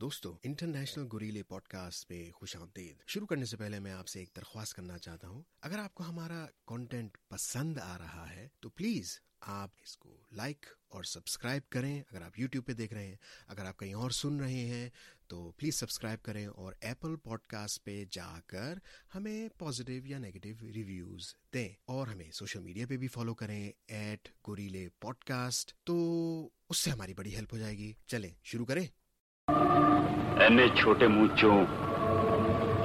دوستو international گوریلے pod cost میں خوش آمدید. شروع کرنے سے پہلے میں آپ سے ایک درخواست کرنا چاہتا ہوں, اگر آپ کو ہمارا کنٹینٹ پسند آ رہا ہے تو پلیز آپ اس کو لائک اور سبسکرائب کریں. اگر آپ یوٹیوب پہ دیکھ رہے ہیں, اگر آپ کہیں اور سن رہے ہیں تو پلیز سبسکرائب کریں اور ایپل پوڈ کاسٹ پہ جا کر ہمیں پازیٹیو یا نیگیٹو ریویوز دیں, اور ہمیں سوشل میڈیا پہ بھی فالو کریں ایٹ گوریلے پوڈ کاسٹ, تو اس سے ہماری بڑی ہیلپ ہو جائے گی. چلیں شروع کریں. چھوٹے موچوں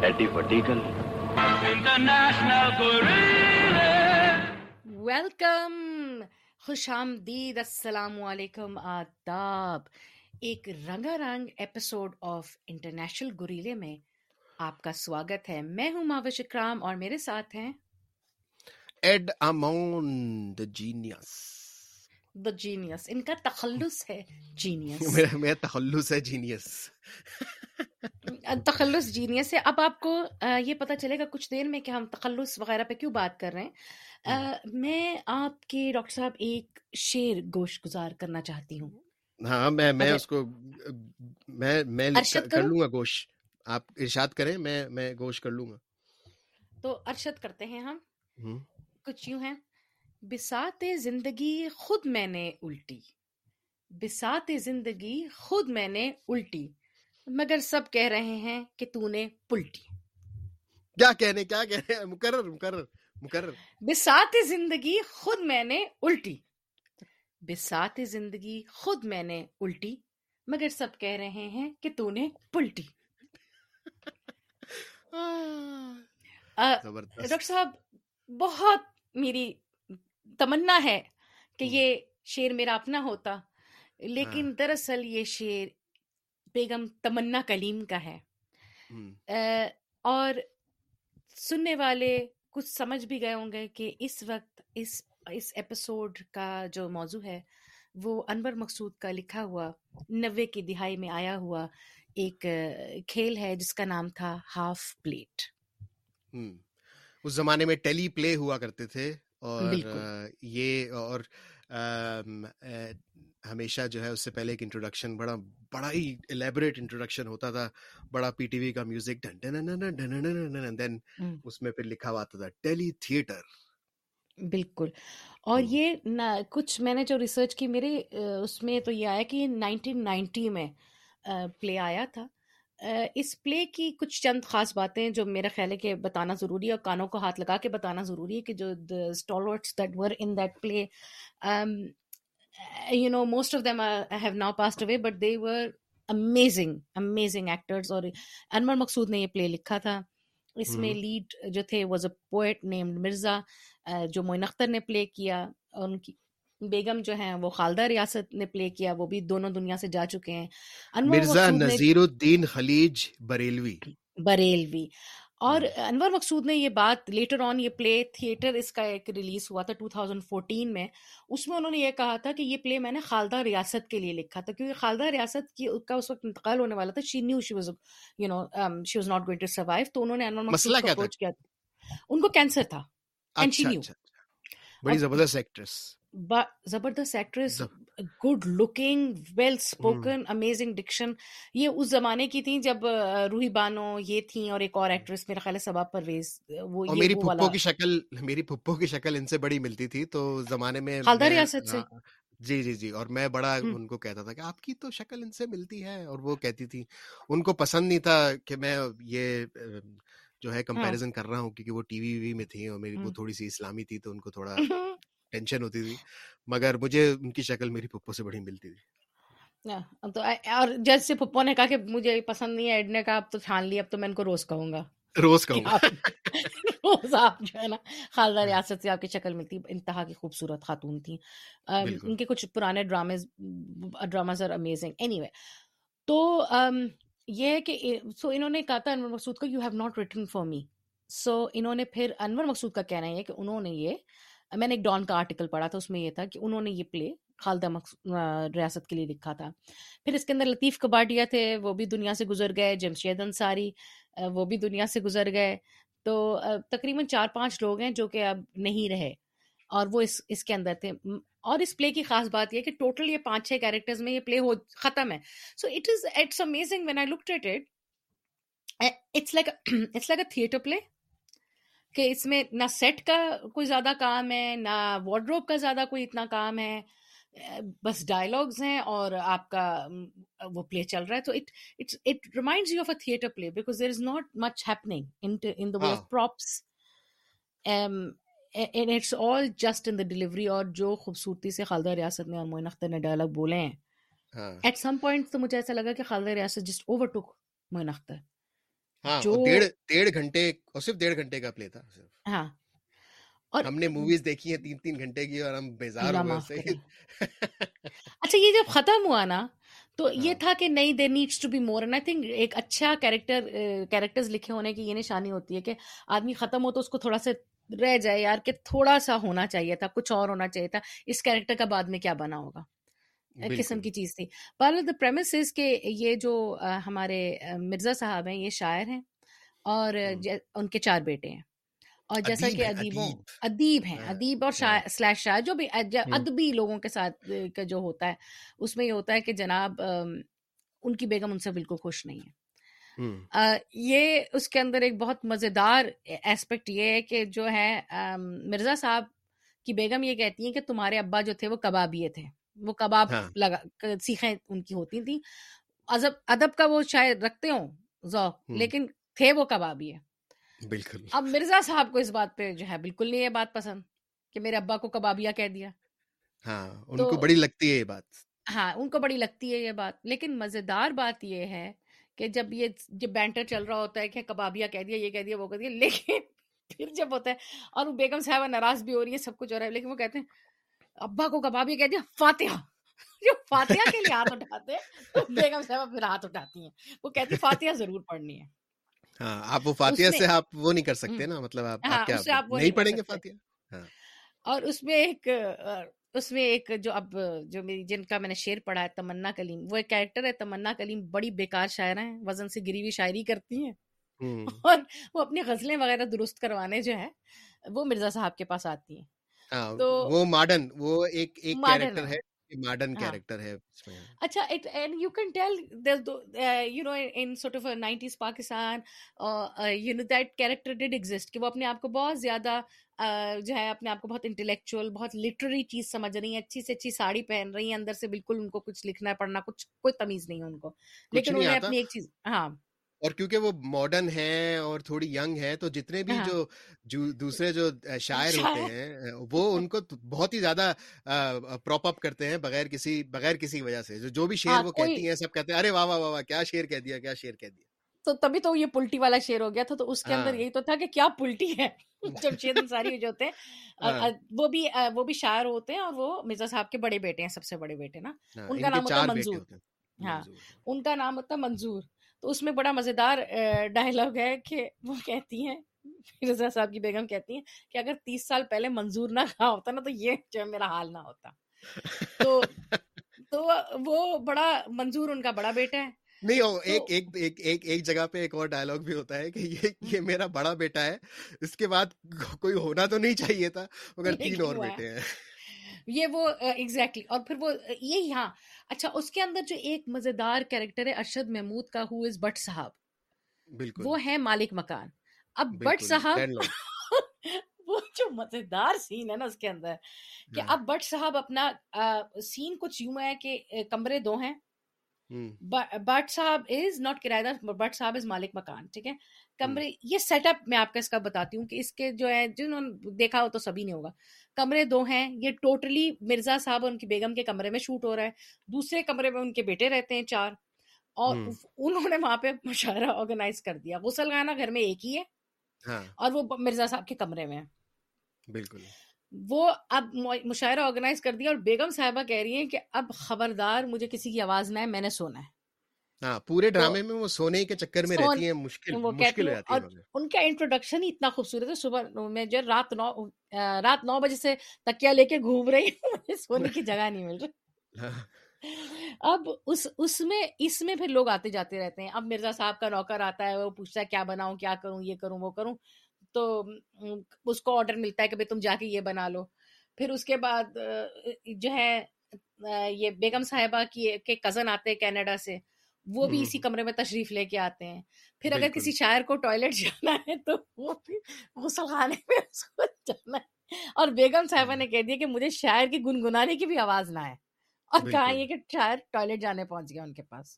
ایٹی پٹیکل انٹرنیشنل گوریلے ویلکم, خوش آمدید, السلام علیکم, آداب. ایک رنگا رنگ ایپیسوڈ آف انٹرنیشنل گوریلے میں آپ کا سواگت ہے. میں ہوں ماوش اکرام اور میرے ساتھ ہیں add امون the genius. The genius. ان کا تخلص ہے جینیس. میرا تخلص ہے جینیس. تخلص جینیس ہے. اب آپ کو یہ پتا چلے گا کچھ دیر میں کہ ہم تخلص وغیرہ پہ کیوں بات کر رہے ہیں. میں آپ کے ڈاکٹر صاحب ایک شعر گوش گزار کرنا چاہتی ہوں. ہاں میں اس کو میں کر لوں گا گوش, آپ ارشاد کریں, میں گوش کر لوں گا. تو ارشاد کرتے ہیں ہم, کچھ یوں ہیں. بساط زندگی خود میں نے الٹی, بساط زندگی خود میں نے الٹی, مگر سب کہہ رہے ہیں کہ تو نے پلٹی. کیا کہنے مکرر. بساط زندگی خود میں نے الٹی, بساط زندگی خود میں نے الٹی, مگر سب کہہ رہے ہیں کہ تو نے پلٹی. ڈاکٹر صاحب بہت میری تمنا ہے کہ یہ شعر میرا اپنا ہوتا, لیکن دراصل یہ شعر بیگم تمنا کلیم کا ہے, اور سننے والے کچھ سمجھ بھی گئے ہوں گے کہ اس وقت اس ایپیسوڈ کا جو موضوع ہے وہ انور مقصود کا لکھا ہوا 90 کی دہائی میں آیا ہوا ایک کھیل ہے جس کا نام تھا ہاف پلیٹ. اس زمانے میں ٹیلی پلے ہوا کرتے تھے, اور یہ اور ہمیشہ جو ہے اس سے پہلے ایک انٹروڈکشن, بڑا ہی الیبریٹ انٹروڈکشن ہوتا تھا, بڑا پی ٹی وی کا میوزک, دین اس میں پھر لکھا ہوا تھا ٹیلی تھیٹر. بالکل. اور یہ کچھ میں نے جو ریسرچ کی میرے اس میں تو یہ آیا کہ 1990 میں پلے آیا تھا. اس پلے کی کچھ چند خاص باتیں جو میرا خیال ہے کہ بتانا ضروری ہے, اور کانوں کو ہاتھ لگا کے بتانا ضروری ہے کہ جو stalwarts that were in that play, you know most of them have now passed away, but they were amazing actors. اور انور مقصود نے یہ پلے لکھا تھا. اس میں لیڈ جو تھے was a poet named Mirza, جو معین اختر نے پلے کیا, اور ان کی بیگم جو ہیں وہ خالدہ ریاض نے پلے کیا, وہ بھی دونوں دنیا سے جا چکے ہیں, مرزا نظیر الدین خلیج بریلوی. اور انور مقصود نے یہ بات لیٹر آن, یہ پلے تھیٹر اس کا ایک ریلیز ہوا تھا 2014 میں, اس میں انہوں نے یہ کہا تھا کہ یہ پلے میں نے خالدہ ریاست کے لیے لکھا تھا, کیونکہ خالدہ ریاست کی کا اس وقت انتقال ہونے والا تھا. She knew she was not going to survive, تو انہوں نے انور مقصود کو اپروچ کیا. ان کو کینسر تھا. بڑی زبردست actress, good looking, well spoken, amazing diction. یہ اس زمانے کی تھیں جب روحی بانو یہ تھیں, اور ایک اور ایکٹریس میرا خیال ہے صبا پرویز. وہ میری پھپھو کی شکل ان سے بڑی ملتی تھی, تو زمانے میں خالدہ ریاست سے جی, اور میں بڑا ان کو کہتا تھا کہ آپ کی تو شکل ان سے ملتی ہے, اور وہ کہتی تھی, ان کو پسند نہیں تھا کہ میں یہ جو ہے کمپیریزن کر رہا ہوں, کیونکہ وہ ٹی وی وی میں تھی اور میری وہ تھوڑی سی اسلامی تھی, تو ان کو تھوڑا ٹینشن ہوتی تھی, مگر مجھے ان کی شکل میری پھپھو سے بڑی ملتی تھی. اور جج سے پھپھو نے کہا کہ مجھے پسند نہیں ہے, ایڈ نے کہا اب تو چھان لی, اب تو میں ان کو روز کہوں گا روز آپ جو ہے نا خالدہ ریاست سے آپ کی شکل ملتی. انتہا کی خوبصورت خاتون تھیں. ان کے کچھ پرانے dramas are amazing. Anyway, تو یہ ہے کہ سو انہوں نے کہا تھا انور مقصود کو, you have not written for me. So انہوں نے پھر انور مقصود کا کہنا ہے کہ انہوں نے یہ, میں نے ایک ڈان کا آرٹیکل پڑھا تھا اس میں یہ تھا کہ انہوں نے یہ پلے خالدہ ریاست کے لیے لکھا تھا. پھر اس کے اندر لطیف کپاڈیا تھے, وہ بھی دنیا سے گزر گئے, جمشید انصاری وہ بھی دنیا سے گزر گئے. تو تقریباً 4-5 لوگ ہیں جو کہ اب نہیں رہے, اور وہ اس کے اندر تھے. اور اس پلے کی خاص بات یہ کہ ٹوٹل یہ 5-6 کیریکٹرز میں یہ پلے ختم ہے. So it's amazing when I looked at it, it's like a theatre play کہ اس میں نہ سیٹ کا کوئی زیادہ کام ہے، نہ وارڈروب کا زیادہ کوئی اتنا کام ہے، بس ڈائیلاگز ہیں اور آپ کا وہ پلے چل رہا ہے. تو it reminds you of a theatre play because there is not much happening in the way of props, and it's all just in the delivery. اور جو خوبصورتی سے خالدہ ریاست نے اور معین اختر نے ڈائلاگ بولے ہیں ایٹ سم پوائنٹ، تو مجھے ایسا لگا کہ Khalida Riyasat just overtook Moin Akhtar. ہاں، جو 1.5 گھنٹے اور صرف 1.5 گھنٹے کا پلے تھا. ہاں، اور ہم نے موویز دیکھی ہیں 3-3 گھنٹے کی اور ہم بیزار ہو گئے. اچھا، یہ جب ختم ہوا نا تو یہ تھا کہ نہیں، there needs to be more. And I think ایک اچھا کیریکٹرز لکھے ہونے کی یہ نشانی ہوتی ہے کہ آدمی ختم ہو تو اس کو تھوڑا سا رہ جائے یار کہ تھوڑا سا ہونا چاہیے تھا، کچھ اور ہونا چاہیے تھا، اس کیریکٹر کا بعد میں کیا بنا ہوگا، قسم کی چیز تھی. پر the premise is کہ یہ جو ہمارے مرزا صاحب ہیں یہ شاعر ہیں اور ان کے 4 بیٹے ہیں، اور جیسا کہ ادیب ہیں، ادیب اور سلیش شاعر، جو بھی ادبی لوگوں کے ساتھ کا جو ہوتا ہے اس میں یہ ہوتا ہے کہ جناب ان کی بیگم ان سے بالکل خوش نہیں ہے. یہ اس کے اندر ایک بہت مزیدار ایسپیکٹ یہ ہے کہ جو ہے مرزا صاحب کی بیگم یہ کہتی ہیں کہ تمہارے ابا جو تھے وہ کبابیے تھے، وہ کباب سیخیں ان کی ہوتی تھیں، ادب کا وہ شاید رکھتے ہوں ذوق لیکن تھے وہ کبابیے. بالکل. اب مرزا صاحب کو اس بات پہ جو ہے بالکل نہیں یہ بات پسند کہ میرے ابا کو کبابیہ کہہ دیا. ہاں، ان کو بڑی لگتی ہے یہ بات. ہاں، ان کو بڑی لگتی ہے یہ بات. لیکن مزیدار بات یہ ہے کہ جب یہ بینٹر چل رہا ہوتا ہے کہ کبابیہ کہہ دیا، یہ کہہ دیا، وہ کہہ دیا، لیکن پھر جب ہوتا ہے اور وہ بیگم صاحبہ ناراض بھی ہو رہی ہے، سب کچھ ہو رہا ہے، لیکن وہ کہتے ہیں ابا کو کبابیہ کہہ دیا، فاتحہ. جو فاتحہ کے لیے ہاتھ اٹھاتے ہیں تو بیگم صاحبہ پھر ہاتھ اٹھاتی ہیں، وہ کہتی فاتحہ ضرور پڑھنی ہے. ہاں، آپ وہ فاتحہ سے آپ وہ نہیں کر سکتے نا، مطلب آپ کیا نہیں پڑھیں گے فاتحہ. اور اس میں ایک جو میری جن کا میں نے شعر پڑھا ہے تمنا کلیم، وہ ایک کیریکٹر ہے تمنا کلیم، بڑی بیکار شاعرہ ہیں، وزن سے گری ہوئی شاعری کرتی ہیں، اور وہ اپنی غزلیں وغیرہ درست کروانے جو ہے وہ مرزا صاحب کے پاس آتی ہیں. تو وہ ماڈرن، وہ ایک کیریکٹر ہے، ماڈرن کیریکٹر ہے. اچھا، and you can tell you know in sort of 90s Pakistan you know that character did exist کہ وہ اپنے آپ کو بہت زیادہ جو ہے اپنے آپ کو بہت انٹلیکچوئل، بہت لٹری چیز سمجھ رہی ہیں، اچھی سے اچھی ساڑی پہن رہی ہیں، اندر سے بالکل ان کو کچھ لکھنا پڑھنا کچھ کوئی تمیز نہیں ہے ان کو، لیکن انہیں اپنی ایک چیز. ہاں، اور کیونکہ وہ ماڈرن ہیں اور تھوڑی ینگ ہیں تو جتنے بھی جو دوسرے جو شاعر ہوتے ہیں وہ ان کو بہت ہی زیادہ پراپ اپ کرتے ہیں بغیر کسی وجہ سے. جو بھی شعر وہ کہتی ہیں سب کہتے ہیں ارے واہ واہ واہ کیا شعر کہہ دیا، کیا شعر کہہ دیا. تو تبھی تو یہ پلٹی والا شعر ہو گیا تھا، تو اس کے اندر یہی تو تھا کہ کیا پلٹی ہے. جمشید انصاری جو ہوتے ہیں وہ بھی شاعر ہوتے ہیں اور وہ مرزا صاحب کے بڑے بیٹے ہیں، سب سے بڑے بیٹے نا، ان کا نام ہوتا ہے منظور. ہاں، ان کا نام ہوتا ہے منظور. تو اس میں بڑا مزیدار ڈائلاگ ہے کہ وہ کہتی ہیں، رضا صاحب کی بیگم کہتی ہیں کہ اگر 30 سال پہلے منظور نہ کھا ہوتا نا تو یہ جو میرا حال نہ ہوتا. تو وہ بڑا منظور ان کا بڑا بیٹا ہے. نہیں، ایک جگہ پہ ایک اور ڈائلاگ بھی ہوتا ہے کہ یہ میرا بڑا بیٹا ہے، اس کے بعد کوئی ہونا تو نہیں چاہیے تھا مگر 3 اور بیٹے ہیں. یہ وہ ایگزیکٹلی. اور پھر وہ یہی. ہاں، اچھا، اس کے اندر جو ایک مزیدار کیریکٹر ہے ارشد محمود کا، ہو از بٹ صاحب، وہ ہے مالک مکان. اب بٹ صاحب، وہ جو مزیدار سین ہے نا اس کے اندر کہ اب بٹ صاحب اپنا سین کچھ یوں ہے کہ کمرے 2 ہیں، بٹ صاحب از ناٹ کرایہ دار، بٹ صاحب از مالک مکان. ٹھیک ہے، کمرے. یہ سیٹ اپ میں آپ کا اس کا بتاتی ہوں کہ اس کے جو ہے جنہوں نے دیکھا ہو تو سبھی نہیں ہوگا. کمرے 2 ہیں، یہ ٹوٹلی مرزا صاحب اور ان کی بیگم کے کمرے میں شوٹ ہو رہا ہے. دوسرے کمرے میں ان کے بیٹے رہتے ہیں 4، اور انہوں نے وہاں پہ مشاعرہ آرگنائز کر دیا. غسل خانہ گھر میں ایک ہی ہے اور وہ مرزا صاحب کے کمرے میں ہے. بالکل. وہ اب مشاعرہ آرگنائز کر دیا اور بیگم صاحبہ کہہ رہی ہیں کہ اب خبردار مجھے کسی کی آواز نہ ہے، میں نے سونا ہے. ہاں، پورے ڈرامے میں وہ سونے کے چکر میں رہتی ہیں، مشکل ہو جاتی ہے. اور ان کا انٹروڈکشن ہی اتنا خوبصورت ہے، صبح میں جو رات 9 بجے سے تکیہ لے کے گھوم رہی ہوں، مجھے سونے کی جگہ نہیں مل رہی. اب اس میں پھر لوگ آتے جاتے رہتے ہیں. اب مرزا صاحب کا نوکر آتا ہے، وہ پوچھتا ہے کیا بناؤں، کیا کروں، یہ کروں، وہ کروں. تو اس کو آرڈر ملتا ہے کہ تم جا کے یہ بنا لو. پھر اس کے بعد جو ہے یہ بیگم صاحبہ کے کزن آتے ہیں کینیڈا سے, وہ بھی اسی کمرے میں تشریف لے کے آتے ہیں. پھر اگر کسی شاعر کو ٹوائلٹ جانا ہے تو وہ غسل خانے میں اس کو جانا ہے, اور بیگم صاحبہ نے کہہ دیا کہ مجھے شاعر کی گنگنانے کی بھی آواز نہ آئے, اور کہا یہ کہ شاعر ٹوائلٹ جانے پہنچ گیا ان کے پاس.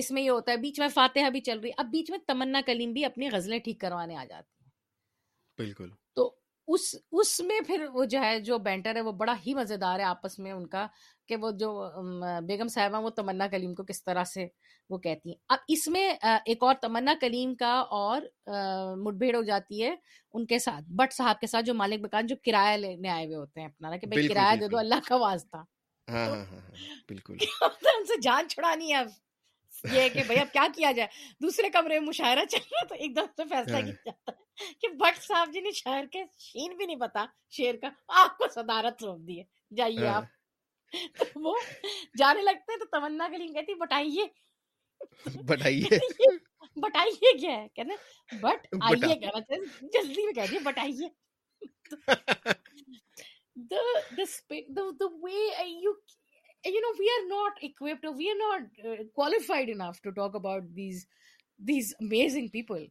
اس میں یہ ہوتا ہے, بیچ میں فاتحہ بھی چل رہی, اب بیچ میں تمنا کلیم بھی اپنی غزلیں ٹھیک کروانے آ جاتی ہیں. بالکل, تو اس میں پھر وہ جو ہے جو بینٹر ہے وہ بڑا ہی مزیدار ہے آپس میں ان کا, کہ وہ جو بیگم صاحبہ وہ تمنا کلیم کو کس طرح سے وہ کہتی ہیں. اب اس میں ایک اور تمنا کلیم کا اور مٹبھیڑ ہو جاتی ہے ان کے ساتھ بٹ صاحب کے ساتھ, جو مالک مکان جو کرایہ لینے آئے ہوئے ہوتے ہیں اپنا, کہ بھائی کرایہ دے دو اللہ کا واسطہ. بالکل, ان سے جان چھڑانی ہے. اب یہ کہ بھائی اب کیا کیا جائے, دوسرے کمرے میں مشاعرہ چل رہا, تو ایک دم سے فیصلہ کیا جاتا ہے کہ بٹ صاحب جی نے شاعر کے شین بھی نہیں پتا شعر کا, آپ کو صدارت روک دی ہے, جائیے آپ. تو وہ جانے لگتے ہیں تو تمنا کلیم کہتی بٹائیے کیا ہے, کہتے بٹ آئیے کہنا چاہیے, جلدی میں کہہ دیے بٹائیے. You know, we are not equipped or we are not qualified enough to talk about these amazing people.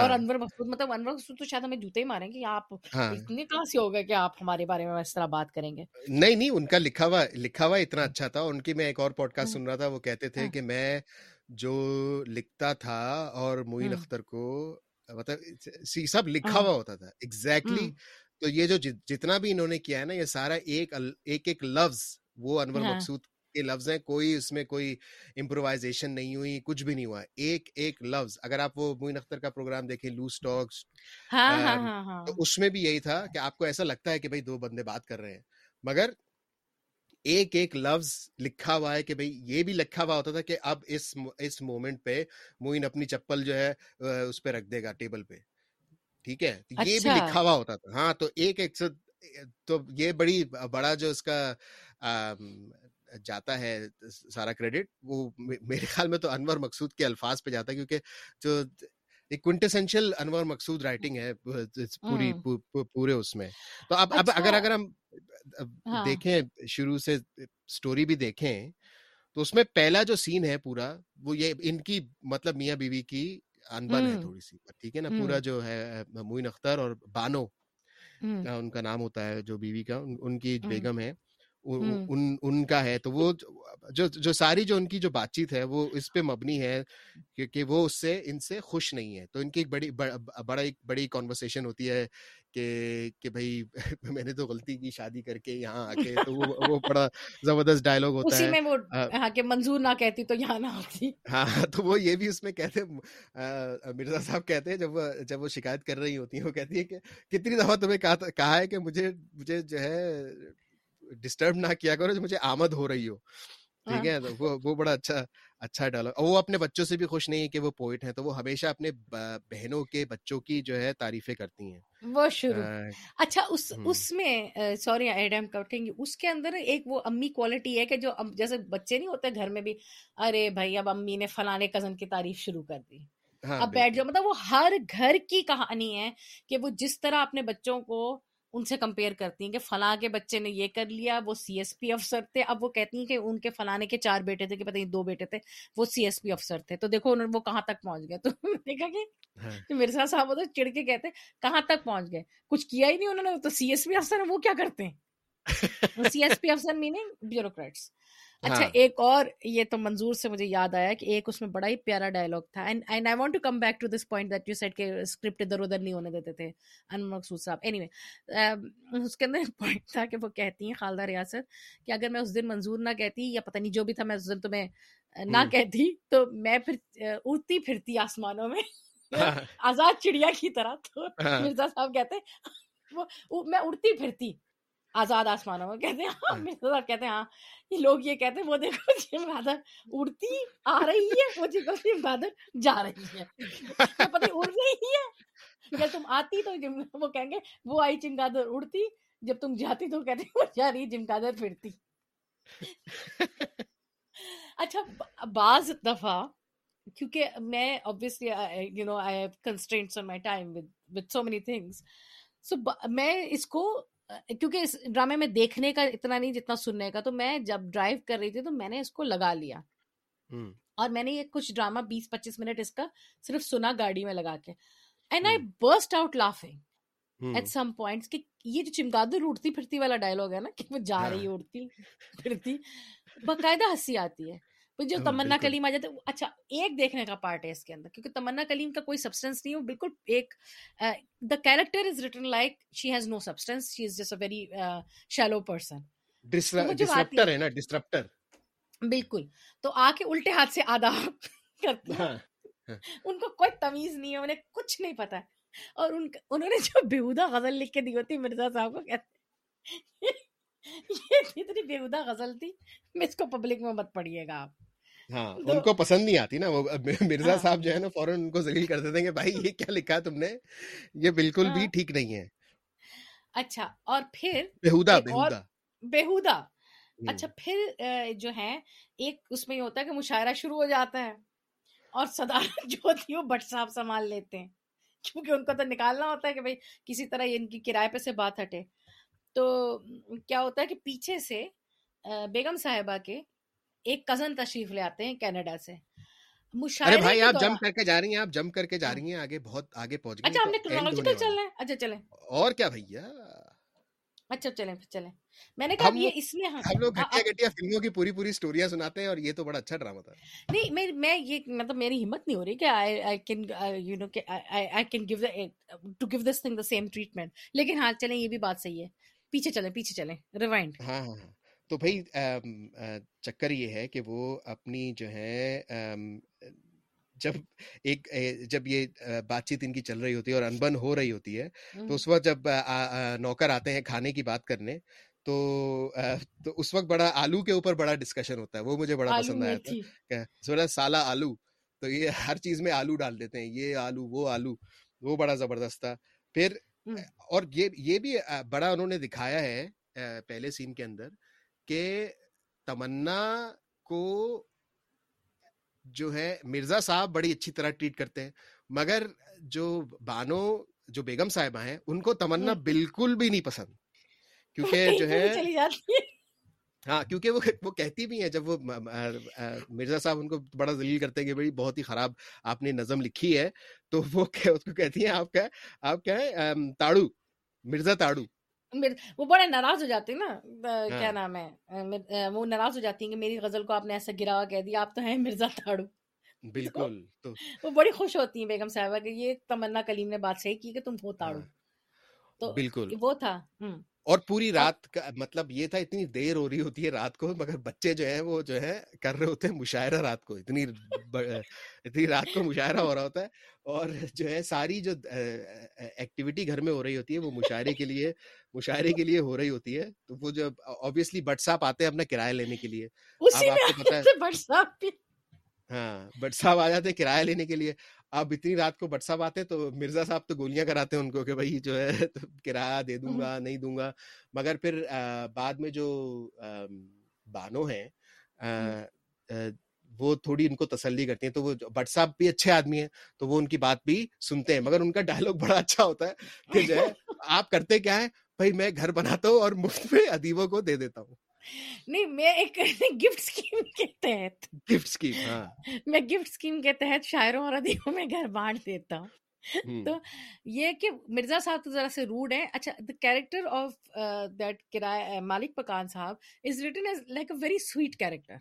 اور انور مقصود, مطلب انور مقصود تو شاید ہمیں جوتے ہی ماریں کہ آپ اتنے کلاسی ہو گئے کہ آپ ہمارے بارے میں اس طرح بات کریں گے. نہیں, ان کا لکھا ہوا اتنا اچھا تھا. ان کی میں ایک اور پوڈ کاسٹ سن رہا تھا, وہ کہتے تھے کہ میں جو لکھتا تھا اور معین اختر کو مطلب سب لکھا ہوا ہوتا تھا ایگزیکٹلی, تو یہ جو جتنا بھی انہوں نے کیا ہے نا, یہ سارا ایک لفظ وہ انور مقصود کے لفظ ہیں, کوئی اس میں کوئی امپرووائزیشن نہیں ہوئی, کچھ بھی نہیں ہوا, ایک لفظ. اگر آپ وہ معین اختر کا پروگرام دیکھیں لوز ٹاکس, تو اس میں بھی یہی تھا کہ آپ کو ایسا لگتا ہے کہ بھئی دو بندے بات کر رہے ہیں, مگر ایک لفظ لکھا ہوا ہے کہ بھئی یہ بھی لکھا ہوا ہوتا تھا کہ اب اس مومنٹ پہ معین اپنی چپل جو ہے اس پہ رکھ دے گا ٹیبل پہ, ٹھیک ہے, یہ بھی لکھا ہوا ہوتا تھا. ہاں, تو ایک تو یہ بڑا جو اس کا جاتا ہے سارا کریڈٹ, وہ میرے خیال میں تو انور مقصود کے الفاظ پہ جاتا ہے, کیونکہ جو ایک کوئنٹیسینشل انور مقصود رائٹنگ ہے پورے اس میں. تو اب اگر ہم دیکھیں, شروع سے سٹوری بھی دیکھیں, تو اس میں پہلا جو سین ہے پورا وہ یہ ان کی مطلب میاں بیوی کی انبن ہے تھوڑی سی, ٹھیک ہے نا, پورا جو ہے معین اختر اور بانو ان کا نام ہوتا ہے جو بیوی کا, ان کی بیگم ہے, ان کا ہے. تو وہ جو ساری جو ان کی جو بات چیت ہے وہ اس پہ مبنی ہے کہ وہ اس سے ان سے خوش نہیں ہے. تو ان کی ایک بڑی کانورسیشن ہوتی ہے کہ بھائی میں نے تو غلطی کی شادی کر کے یہاں آ کے, تو وہ بڑا زبردست ڈائلاگ ہوتا ہے, اسی میں وہ کہ منظور نہ کہتی تو یہاں نہ ہوتی. ہاں, تو وہ یہ بھی اس میں کہتے ہیں, مرزا صاحب کہتے ہیں جب وہ شکایت کر رہی ہوتی ہیں, وہ کہتی ہے کہ کتنی دفعہ تمہیں کہا ہے کہ مجھے جو ہے ڈسٹرب نہ کیا کرو, جو مجھے آمد ہو رہی ہو, ٹھیک ہے. وہ بڑا اچھا ڈائلاگ. اور وہ اپنے بچوں سے بھی خوش نہیں ہے کہ وہ پوئٹ ہیں, تو وہ ہمیشہ اپنے بہنوں کے بچوں کی جو ہے تعریفیں کرتی ہیں وہ شروع. اچھا, اس میں سوری ایڈم کٹنگ, اس کے اندر ایک وہ امی کوالٹی ہے کہ جو جیسے بچے نہیں ہوتے گھر میں بھی, ارے بھائی اب امی نے فلانے کزن کی تعریف شروع کر دی, اب بیٹھ جاؤ. مطلب وہ ہر گھر کی کہانی ہے کہ وہ جس طرح اپنے بچوں کو ان سے کمپیئر کرتی ہیں کہ فلاں کے بچے نے یہ کر لیا, وہ سی ایس پی افسر تھے, اب وہ کہتی ہیں کہ ان کے فلانے کے 4 بیٹے تھے, کہ پتہ نہیں 2 بیٹے تھے, وہ سی ایس پی افسر تھے, تو دیکھو وہ کہاں تک پہنچ گئے. تو دیکھا کہ مرزا صاحب وہ تو چڑ کے کہتے کہاں تک پہنچ گئے, کچھ کیا ہی نہیں انہوں نے, تو سی ایس پی افسر وہ کیا کرتے ہیں, سی ایس پی افسر میننگ بیوروکریٹس. اچھا, ایک اور یہ تو منظور سے مجھے یاد آیا کہ ایک اس میں بڑا ہی پیارا ڈائلاگ تھا, and I want to come back to this point that you said کہ اسکرپٹ ادھر ادھر نہیں ہونے دیتے تھے انور مقصود صاحب. اینی وے, اس کے اندر ایک پوائنٹ تھا کہ وہ کہتی ہیں خالدہ ریاض کہ اگر میں اس دن منظور نہ کہتی, یا پتہ نہیں جو بھی تھا, میں اس دن تمہیں نہ کہتی تو میں پھر اڑتی پھرتی آسمانوں میں آزاد چڑیا کی طرح. تو مرزا صاحب کہتے میں اڑتی پھرتی آزاد آسمانوں میں, کہتے ہیں ہاں یہ لوگ یہ کہتے ہیں وہ دیکھو جی بادل اڑتی آ رہی ہے, وہ دیکھو جی بادل جا رہی ہے, پتہ اڑ رہی ہے جب تم آتی تو وہ کہیں گے وہ آئی چمگادر اڑتی, جب تم جاتی تو کہتے وہ جا رہی چمگادر پھرتی. اچھا, بعض دفعہ کیونکہ میں obviously you know I have constraints on my time with so many things, so میں اس کو کیونکہ اس ڈرامے میں دیکھنے کا اتنا نہیں جتنا سننے کا, تو میں جب ڈرائیو کر رہی تھی تو میں نے اس کو لگا لیا اور میں نے یہ کچھ ڈرامہ 20-25 منٹ اس کا صرف سنا گاڑی میں لگا کے, and I burst out laughing at some points کہ یہ جو چمگادڑ اڑتی پھرتی والا ڈائلاگ ہے نا کہ وہ جا رہی اڑتی پھرتی, باقاعدہ ہنسی آتی ہے. جو تمنا کلیم آ جاتے, اچھا ایک دیکھنے کا پارٹ ہے اس کے اندر کیونکہ تمنا کلیم کا کوئی سبسٹینس نہیں ہے, بالکل ایک the character is written like she has no substance, she is just a very shallow person, ڈسرپٹر ہے نا, ڈسرپٹر بالکل. تو آ کے الٹے ہاتھ سے آدھا کرتی ہے, ان کو کوئی تمیز نہیں ہے, انہیں کچھ نہیں پتا, اور انہوں نے جو بیہودہ غزل لکھ کے دی ہوتی مرزا صاحب کو کہتے یہ اتنی بیہودہ غزل تھی اس کو پبلک میں مت پڑھیے گا آپ. ہاں ان کو پسند نہیں آتی نا, وہ مرزا صاحب جو ہے نا فوراً ان کو ذلیل کر دیتے ہیں کہ بھائی یہ کیا لکھا تم نے, یہ بالکل بھی ٹھیک نہیں ہے. اچھا اور پھر بیہودہ اچھا پھر جو ہے ایک اس میں یہ ہوتا ہے کہ مشاعرہ شروع ہو جاتا ہے اور صدارت جو ہوتی ہے وہ بٹ صاحب سنبھال لیتے ہیں کیونکہ ان کو تو نکالنا ہوتا ہے کہ بھائی کسی طرح ان کی کرائے پہ سے بات ہٹے. تو کیا ہوتا ہے کہ پیچھے سے بیگم صاحبہ کے ایک کزن تشریف لے آتے ہیں کینیڈا سے. ارے بھائی آپ جمپ کر کے جا رہی ہیں, آپ جمپ کر کے جا رہی ہیں, آگے بہت آگے پہنچ گئے. اچھا ہم نے کرونالوجیکل چلنا ہے, اچھا چلیں اور کیا بھیا, اچھا چلیں چلیں. میں نے کہا یہ اس لیے ہم لوگ گھٹیا گھٹیا فلموں کی پوری پوری سٹوریاں سناتے ہیں اور یہ تو بڑا اچھا ڈرامہ تھا. نہیں میں یہ مطلب میری ہمت نہیں ہو رہی کہ آئی کین یو نو کہ I can give to give this thing the same treatment, لیکن ہاں چلیں یہ بھی بات صحیح ہے, پیچھے چلیں پیچھے چلیں, ریوائنڈ. ہاں ہاں تو بھائی چکر یہ ہے کہ وہ اپنی جو ہے جب یہ بات چیت ان کی چل رہی ہوتی ہے اور انبن ہو رہی ہوتی ہے تو اس وقت جب نوکر آتے ہیں کھانے کی بات کرنے تو اس وقت بڑا آلو کے اوپر بڑا ڈسکشن ہوتا ہے, وہ مجھے بڑا پسند آیا تھا, سونا سالہ آلو, تو یہ ہر چیز میں آلو ڈال دیتے ہیں, یہ آلو وہ آلو, وہ بڑا زبردست تھا. پھر اور یہ بھی بڑا انہوں نے دکھایا ہے پہلے سین کے اندر کہ تمنا کو جو ہے مرزا صاحب بڑی اچھی طرح ٹریٹ کرتے ہیں, مگر جو بیگم صاحبہ ہیں ان کو تمنا بالکل بھی نہیں پسند, کیونکہ جو ہے ہاں کیونکہ وہ کہتی بھی ہیں جب وہ مرزا صاحب ان کو بڑا ذلیل کرتے ہیں کہ بھائی بہت ہی خراب آپ نے نظم لکھی ہے, تو وہ اس کو کہتی ہیں آپ کیا ہے تاڑو, مرزا تاڑو. وہ بڑے ناراض ہو جاتے ہیں نا, کیا نام ہے, وہ ناراض ہو جاتی ہیں کہ میری غزل کو آپ نے ایسا گراوا کہہ دیا, آپ تو ہیں مرزا تاڑو. بالکل تو وہ بڑی خوش ہوتی ہیں بیگم صاحبہ کہ یہ تمنا کلیم نے بات صحیح کی کہ تم ہو تاڑو. تو بالکل وہ تھا. اور پوری رات کا مطلب یہ تھا, اتنی دیر ہو رہی ہوتی ہے رات کو, مگر بچے جو ہیں وہ جو ہے کر رہے ہوتے ہیں مشاعرہ رات کو, اتنی رات کو مشاعرہ ہو رہا ہوتا ہے, اور جو ہے ساری جو ایکٹیویٹی گھر میں ہو رہی ہوتی ہے وہ مشاعرے کے لیے ہو رہی ہوتی ہے. تو وہ جو آبویسلی بٹ صاحب آتے ہیں اپنا کرایہ لینے کے لیے, اب آپ کو پتا ہے ہاں بٹ صاحب آ جاتے ہیں کرایہ لینے کے لیے. اب اتنی رات کو بٹ صاحب آتے تو مرزا صاحب تو گولیاں کراتے ہیں ان کو کہ بھائی جو ہے کرایہ دے دوں گا نہیں دوں گا, مگر پھر بعد میں جو بانو ہیں وہ تھوڑی ان کو تسلی کرتی ہیں, تو وہ بٹ صاحب بھی اچھے آدمی ہیں تو وہ ان کی بات بھی سنتے ہیں, مگر ان کا ڈائلاگ بڑا اچھا ہوتا ہے کہ جو ہے آپ کرتے کیا ہے, بھائی میں گھر بناتا ہوں اور مفت میں ادیبوں کو دے دیتا ہوں. نہیں میں ایک گفٹ اسکیم کے تحت شاعروں اور ادیبوں میں گھر بانٹ دیتا ہوں. تو یہ کہ مرزا صاحب تو ذرا سے روڈ ہے. اچھا the character of that کرایہ مالک پکان صاحب is written as like a very sweet character.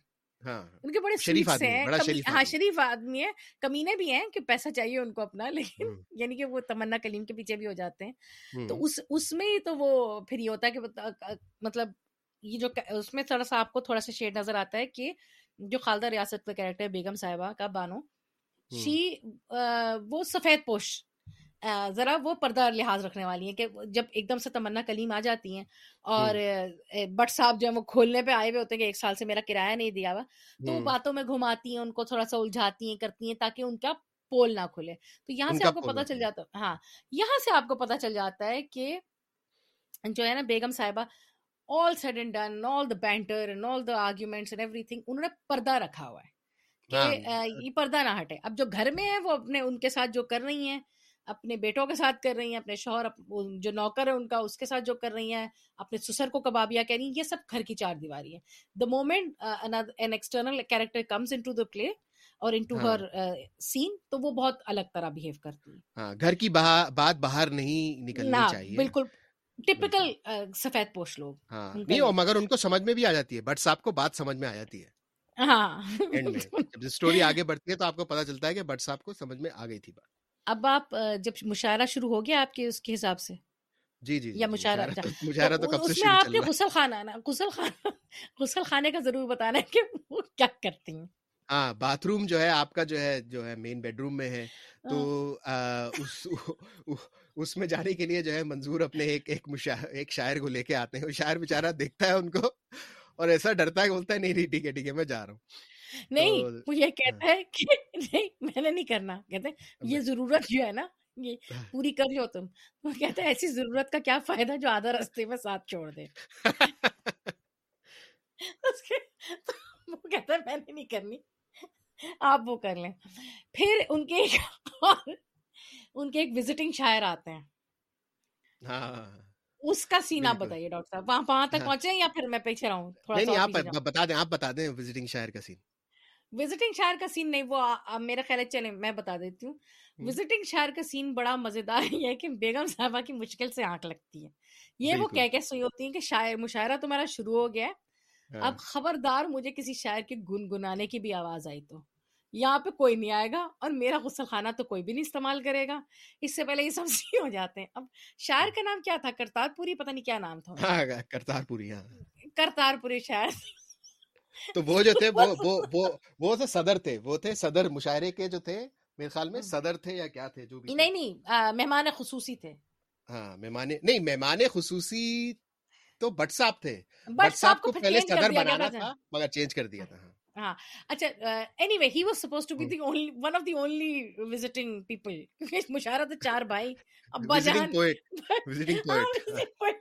ہاں ان کے بڑے شریف آدمی, ہاں شریف آدمی ہے, کمینے بھی ہیں کہ پیسہ چاہیے ان کو اپنا, لیکن یعنی کہ وہ تمنا کلیم کے پیچھے بھی ہو جاتے ہیں. تو اس میں تو وہ پھر یہ ہوتا ہے کہ مطلب یہ جو اس میں تھوڑا سا آپ کو تھوڑا سا شیڈ نظر آتا ہے کہ جو خالدہ ریاست کا کریکٹر بیگم صاحبہ کا بانو, شی وہ سفید پوش ذرا وہ پردہ لحاظ رکھنے والی ہیں کہ جب ایک دم سے تمنا کلیم آ جاتی ہیں اور بٹ صاحب جو ہے وہ کھولنے پہ آئے ہوئے ہوتے ہیں کہ 1 سال سے میرا کرایہ نہیں دیا ہوا, تو وہ باتوں میں گھماتی ہیں ان کو, تھوڑا سا الجھاتی ہیں کرتی ہیں تاکہ ان کا پول نہ کھلے. تو یہاں سے آپ کو پتہ چل جاتا ہے کہ جو ہے نا بیگم صاحبہ all said and done, all the banter and all the arguments and everything, انہوں نے پردہ رکھا ہوا ہے کہ یہ پردہ نہ ہٹے. اب جو گھر میں ہے وہ اپنے ان کے ساتھ جو کر رہی ہیں اپنے بیٹوں کے ساتھ کر رہی ہیں, اپنے شوہر جو نوکر ہے ان کا اس کے ساتھ جو کر رہی ہیں, اپنے سسر کو کبابیا کہہ رہی ہیں, یہ سب گھر کی چار دیواری ہے. The moment an external character comes into the play اور ان ٹو ہر سین تو وہ بہت الگ طرح بہیو کرتی ہے. گھر کی بات باہر نہیں نکلنی چاہیے, بالکل ٹپکل سفید پوش لوگ. ہاں نہیں, اور مگر ان کو سمجھ میں بھی آ جاتی ہے, بٹ صاحب کو بات سمجھ میں آ جاتی ہے. ہاں جب اسٹوری آگے بڑھتی ہے تو آپ کو پتا چلتا ہے کہ بٹ صاحب کو سمجھ میں آ گئی تھی بات. اب آپ جب مشاعرہ شروع ہو گیا آپ کے اس کے حساب سے؟ جی جی, یا مشاعرہ تو کب سے شروع چل رہا ہے؟ غسل خانے کا ضرور بتانا ہے کہ وہ کیا کرتی ہیں. ہاں, باتھ روم جو ہے آپ کا جو ہے مین بیڈ روم میں ہے, تو اس میں جانے کے لیے جو ہے منظور اپنے ایک شاعر کو لے کے آتے ہیں. وہ شاعر بیچارہ دیکھتا ہے ان کو اور ایسا ڈرتا ہے, بولتا ہے نہیں نہیں ٹھیک ہے میں جا رہا ہوں. نہیں, وہ یہ کہتا ہے کہ نہیں میں نے نہیں کرنا. کہتے ہیں یہ ضرورت جو ہے نا یہ پوری کر لو تم. وہ کہتا ہے ایسی ضرورت کا کیا فائدہ جو آدھا راستے میں ساتھ چھوڑ دے. وہ کہتا ہے میں نے نہیں کرنی, آپ وہ کر لیں. پھر ان کے ایک وزٹنگ شاعر آتے ہیں. ہاں, اس کا سین آپ بتائیے ڈاکٹر صاحب, وہاں تک پہنچے یا پھر میں پیچھے رہا ہوں تھوڑا سا؟ بتا دیں وزٹنگ شاعر کا سین. نہیں, وہ میرا خیال ہے, چلیں میں بتا دیتی ہوں. وزٹنگ شاعر کا سین بڑا مزیدار یہ ہے کہ بیگم صاحبہ کی مشکل سے آنکھ لگتی ہے. یہ وہ کہہ کے سوئی ہوتی ہیں کہ شاعر مشاعرہ تمہارا شروع ہو گیا ہے, اب خبردار مجھے کسی شاعر کے گنگنانے کی بھی آواز آئی تو یہاں پہ کوئی نہیں آئے گا, اور میرا غسل خانہ تو کوئی بھی نہیں استعمال کرے گا. اس سے پہلے یہ سب سی ہو جاتے ہیں. اب شاعر کا نام کیا تھا؟ کرتار پوری, پتہ نہیں کیا نام تھا. ہاں کرتار پوری شاعر. تو وہ جو تھے وہ صدر تھے, وہ تھے صدر مشاعرے کے, جو تھے میرے خیال میں صدر تھے یا کیا تھے, جو بھی. نہیں مہمان خصوصی تھے. ہاں مہمان خصوصی تو بٹ صاحب تھے. بٹ صاحب کو پہلے صدر بنانا تھا مگر چینج کر دیا تھا. ہاں اچھا, anyway he was suppose to be the only one of the only visiting people. مشاعرہ تو چار بھائی, ابا جان, وزٹنگ پوئٹ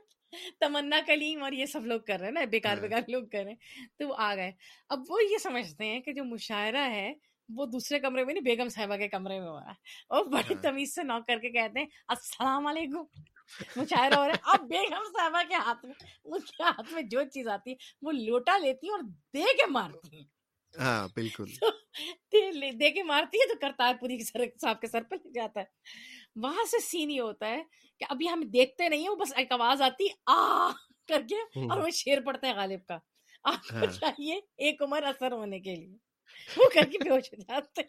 تمنا کلیم اور یہ سب لوگ کر رہے ہیں نا, بیکار لوگ کر رہے ہیں. تو وہ آ گئے. اب وہ یہ سمجھتے ہیں کہ جو مشاعرہ ہے وہ دوسرے کمرے میں نہیں, بیگم صاحبہ کے کمرے میں ہو رہا ہے, اور بڑی تمیز سے نوک کر کے کہتے ہیں السلام علیکم, مشاعرہ ہو رہا ہے. اب بیگم صاحبہ کے ہاتھ میں, ان کے ہاتھ میں جو چیز آتی ہے وہ لوٹا لیتی ہیں اور دے کے مارتی ہیں. ہاں بالکل, دے کے مارتی ہے تو کرتار پوری صاحب کے سر پہ لگ جاتا ہے. وہاں سے سین یہ ہوتا ہے کہ ابھی ہم دیکھتے نہیں ہیں, وہ بس ایک آواز آتی آ کر کے, اور وہ شیر پڑتا ہے غالب کا, آپ کو چاہیے ایک عمر اثر ہونے کے لیے, وہ کر کے بے ہوش ہو جاتے.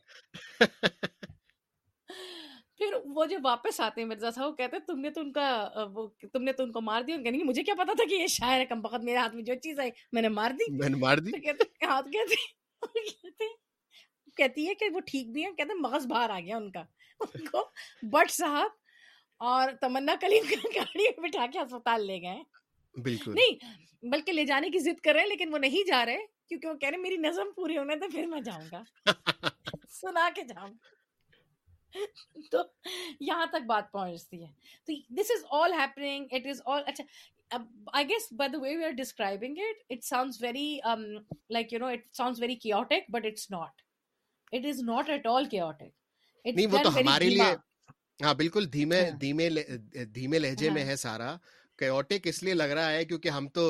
پھر وہ جو واپس آتے ہیں مرزا صاحب, وہ کہتے ہیں تم نے تو ان کو مار دیا. نہیں, مجھے کیا پتا تھا کہ یہ شاعر ہے, کم بخت میرے ہاتھ میں جو چیز آئی میں نے مار دی. کہتی ہے کہ وہ ٹھیک بھی ہیں. کہتے ہیں مغز باہر آ گیا ان کو بٹ صاحب اور تمنا کلیم گاڑی میں بٹھا کے اسپتال لے گئے. بالکل نہیں, بلکہ لے جانے کی ضد کر رہے, لیکن وہ نہیں جا رہے کیونکہ وہ کہہ رہے میری نظم پوری ہونے تو پھر میں جاؤں گا, سنا کے جاؤں گا. تو یہاں تک بات پہنچتی ہے. تو دس از آل ہیپننگ, اٹ از آل. اچھا, I guess by the way we are describing it sounds very like, you know, it sounds very chaotic, but it is not at all chaotic. It's وہ تو ہمارے لیے, ہاں بالکل دھیمے لہجے میں ہے سارا. chaotic اس لیے لگ رہا ہے کیونکہ ہم تو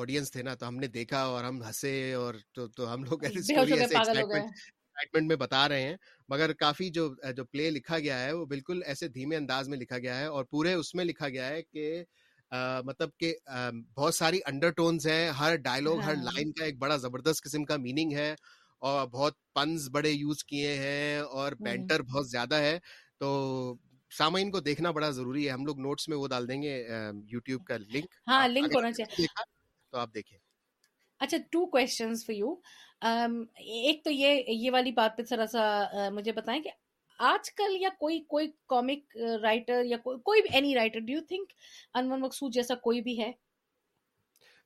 آڈینس تھے نا, تو ہم نے دیکھا اور ہم ہنسے, اور تو ہم لوگ ایکسائٹمنٹ میں بتا رہے ہیں, مگر کافی جو پلے لکھا گیا ہے وہ بالکل ایسے دھیمے انداز میں لکھا گیا ہے. اور پورے اس میں لکھا گیا ہے کہ مطلب کہ بہت ساری انڈر ٹونز ہیں, ہر ڈائلوگ ہر لائن کا ایک بڑا زبردست قسم کا میننگ ہے, اور بہت پنز بڑے یوز کیے ہیں, اور بینٹر بہت زیادہ ہے. تو سامعین کو دیکھنا بڑا ضروری ہے. ہم لوگ نوٹس میں وہ ڈال دیں گے یوٹیوب کا لنک. ہاں لنک ہونا چاہیے تو آپ دیکھیں. اچھا, 2 questions for you. ایک تو یہ والی بات پہ ذرا سا مجھے بتائیں کہ آج کل یا کوئی کامک رائٹر یا کوئی بھی any writer, do you think Anwar Maqsood جیسا کوئی بھی ہے؟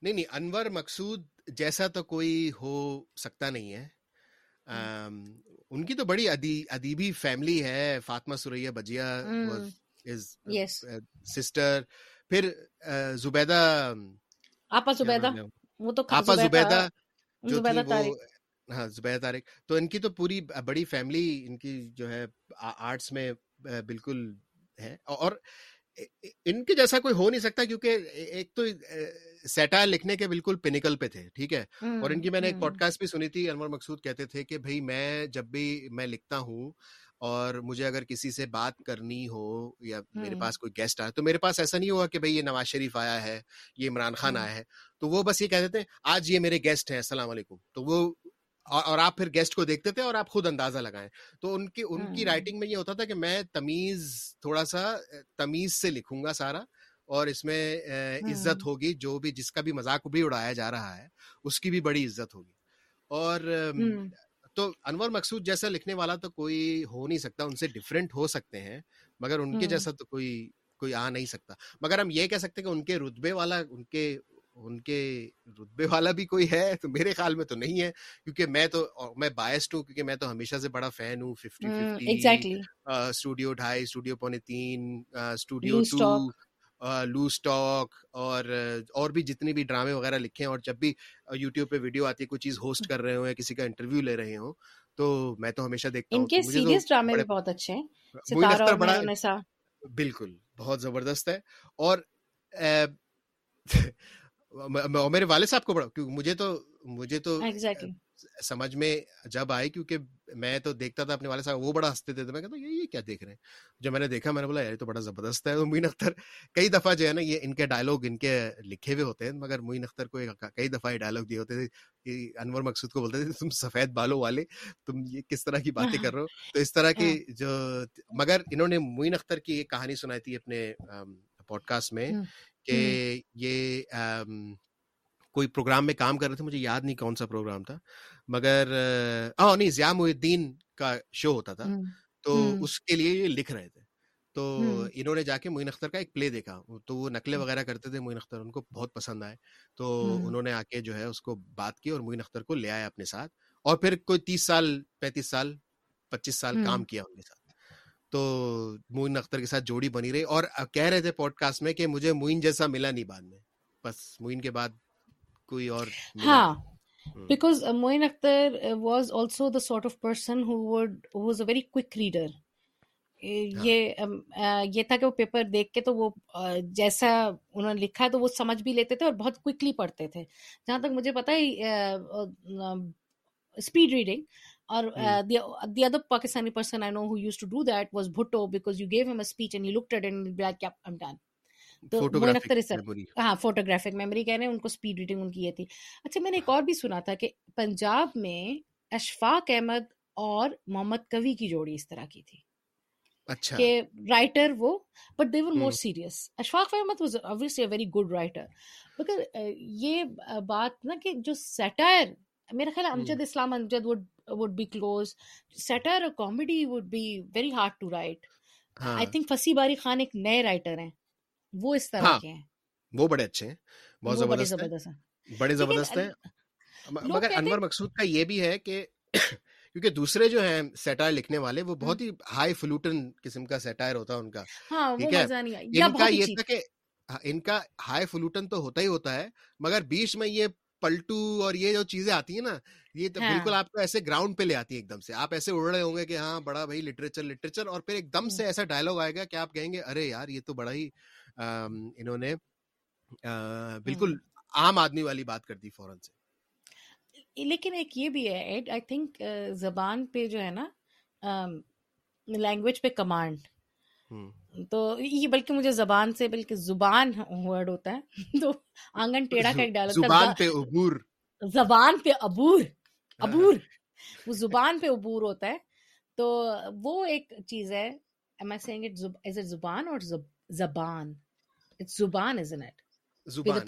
نہیں, انور مقصود جیسا تو کوئی ہو سکتا نہیں ہے. ان کی تو بڑی ادیبی فیملی ہے. فاطمہ ثریا بجیا از سسٹر, پھر آپا زبیدہ جو تھی, ہاں زبیر طارق. تو ان کی تو پوری بڑی فیملی, ان کی جو ہے آرٹس میں بالکل ہے, اور ان کے جیسا کوئی ہو نہیں سکتا, کیونکہ ایک تو سیٹائر لکھنے کے بالکل پینیکل پہ تھے, ٹھیک ہے, اور ان کی میں نے ایک پوڈ کاسٹ بھی سنی تھی, انور مقصود کہتے تھے کہ بھائی میں جب بھی میں لکھتا ہوں اور مجھے اگر کسی سے بات کرنی ہو یا میرے پاس کوئی گیسٹ آئے تو میرے پاس ایسا نہیں ہوا کہ بھائی یہ نواز شریف آیا ہے, یہ عمران خان آیا ہے, تو وہ بس یہ کہہ دیتے ہیں آج یہ میرے گیسٹ ہیں, السلام علیکم, تو وہ اور آپ پھر گیسٹ کو دیکھتے تھے اور آپ خود اندازہ لگائیں. تو ان کی رائٹنگ میں یہ ہوتا تھا کہ میں تھوڑا سا تمیز سے لکھوں گا سارا, اور اس میں عزت ہوگی, جو بھی جس کا بھی مذاق بھی اڑایا جا رہا ہے اس کی بھی بڑی عزت ہوگی. اور تو انور مقصود جیسا لکھنے والا تو کوئی ہو نہیں سکتا, ان سے ڈیفرنٹ ہو سکتے ہیں مگر ان کے جیسا تو کوئی آ نہیں سکتا. مگر ہم یہ کہہ سکتے کہ ان کے رتبے والا بھی کوئی ہے, تو میرے خیال میں تو نہیں ہے, کیونکہ میں بائسڈ ہوں, کیونکہ میں تو ہمیشہ سے بڑا فین ہوں 50-50, studio 2.5, studio 2.75, studio 2, loose talk, اور بھی جتنے بھی ڈرامے وغیرہ لکھے ہیں, اور جب بھی یوٹیوب پہ ویڈیو آتی ہے کوئی چیز ہوسٹ کر رہے ہوں یا کسی کا انٹرویو لے رہے ہوں تو میں تو ہمیشہ دیکھتا ہوں. ان کے سیریس ڈرامے بھی بہت اچھے ہیں, بالکل بہت زبردست ہے. اور میرے والد صاحب کو بڑا, مجھے تو سمجھ میں جب آئی, کیونکہ میں تو دیکھتا تھا اپنے والد صاحب, وہ بڑا ہنستے تھے, تو میں کہتا یہ کیا دیکھ رہے ہیں, جب میں نے دیکھا میں نے بولا یار تو بڑا زبردست ہے. معین اختر کئی دفعہ جو ہے نا یہ ان کے ڈائلاگ ان کے لکھے ہوئے ہوتے ہیں, مگر معین اختر کو کئی دفعہ یہ ڈائلاگ دیے ہوتے تھے کہ انور مقصود کو بولتے تھے تم سفید بالوں والے, تم یہ کس طرح کی باتیں کر رہے ہو, تو اس طرح کی جو. مگر انہوں نے معین اختر کی ایک کہانی سنائی تھی اپنے پوڈ کاسٹ میں کہ یہ کوئی پروگرام میں کام کر رہے تھے, مجھے یاد نہیں کون سا پروگرام تھا, مگر نہیں ضیاء محی الدین کا شو ہوتا تھا, تو اس کے لیے یہ لکھ رہے تھے, تو انہوں نے جا کے معین اختر کا ایک پلے دیکھا, تو وہ نقلیں وغیرہ کرتے تھے معین اختر, ان کو بہت پسند آئے, تو انہوں نے آ کے جو ہے اس کو بات کی اور معین اختر کو لے آئے اپنے ساتھ, اور پھر کوئی 30 سال 35 سال 25 سال کام کیا ان کے ساتھ, تو معین اختر کے ساتھ جوڑی بنی رہی. اور کہہ رہے تھے پوڈ کاسٹ میں کہ مجھے معین جیسا ملا نہیں بعد میں, بس معین کے بعد کوئی اور. ہاں, because Moin Akhtar was also the sort of person who was a very quick reader. یہ تھا کہ وہ پیپر دیکھ کے تو وہ جیسا انہوں نے لکھا تو وہ سمجھ بھی لیتے تھے اور بہت کوئکلی پڑھتے تھے, جہاں تک مجھے پتا ہے speed reading. Or the other Pakistani person I know who used to do that was Bhutto, because you gave him a speech and he looked at it and he'd be like, yeah, I'm done. Photographic memory کہہ رہے ہیں ان کو, speed reading ان کی یہ تھی. اچھا, میں نے ایک اور بھی سنا تھا کہ پنجاب میں اشفاق احمد اور محمد قوی کی جوڑی اس طرح کی تھی, اچھا کہ رائٹر وہ, but they were more serious. Ashfaq Ahmad was obviously a very good writer. مگر یہ بات نا کہ جو سیٹائر, میرا خیال امجد اسلام امجد would be close. Satire or comedy would be very hard to write. I think Faseeh Bari Khan ایک نئے رائٹر ہیں, وہ اس طرح کے ہیں, وہ بڑے اچھے ہیں, بہت بڑے زبردست ہیں. مگر انور مقصود کا یہ بھی ہے کہ کیونکہ دوسرے جو ہیں سیٹائر لکھنے والے وہ بہت ہی ہائی فلوٹن قسم کا سیٹائر ہوتا ہے ان کا, ٹھیک ہے, ان کا یہ تھا کہ ان کا ہائی فلوٹن تو ہوتا ہی ہوتا ہے, مگر بیچ میں یہ پلٹو اور یہ جو چیزیں آتی ہیں نا, یہ تو بالکل آپ کو ایسے گراؤنڈ پہ لے آتی ہے, ایک دم سے آپ ایسے اڑ رہے ہوں گے کہ ہاں بڑا بھائی لٹریچر, اور پھر ایک دم سے ایسا ڈائلاگ آئے گا کہ آپ کہیں گے ارے یار یہ تو بڑا ہی انہوں نے بالکل عام آدمی والی بات کر دی فوراً سے. لیکن ایک یہ بھی ہے ایڈ, آئی تھنک زبان پہ جو ہے نا, لینگویج پہ کمانڈ, تو یہ بلکہ مجھے زبان سے بلکہ زبان ورڈ ہوتا ہے, تو آنگن ٹیڑھا کا ایک ڈائلاگ تھا, زبان پہ عبور وہ زبان پہ عبور ہوتا ہے, تو وہ ایک چیز ہے. am I saying it is it زبان اور زبان, it's زبان isn't it, زبان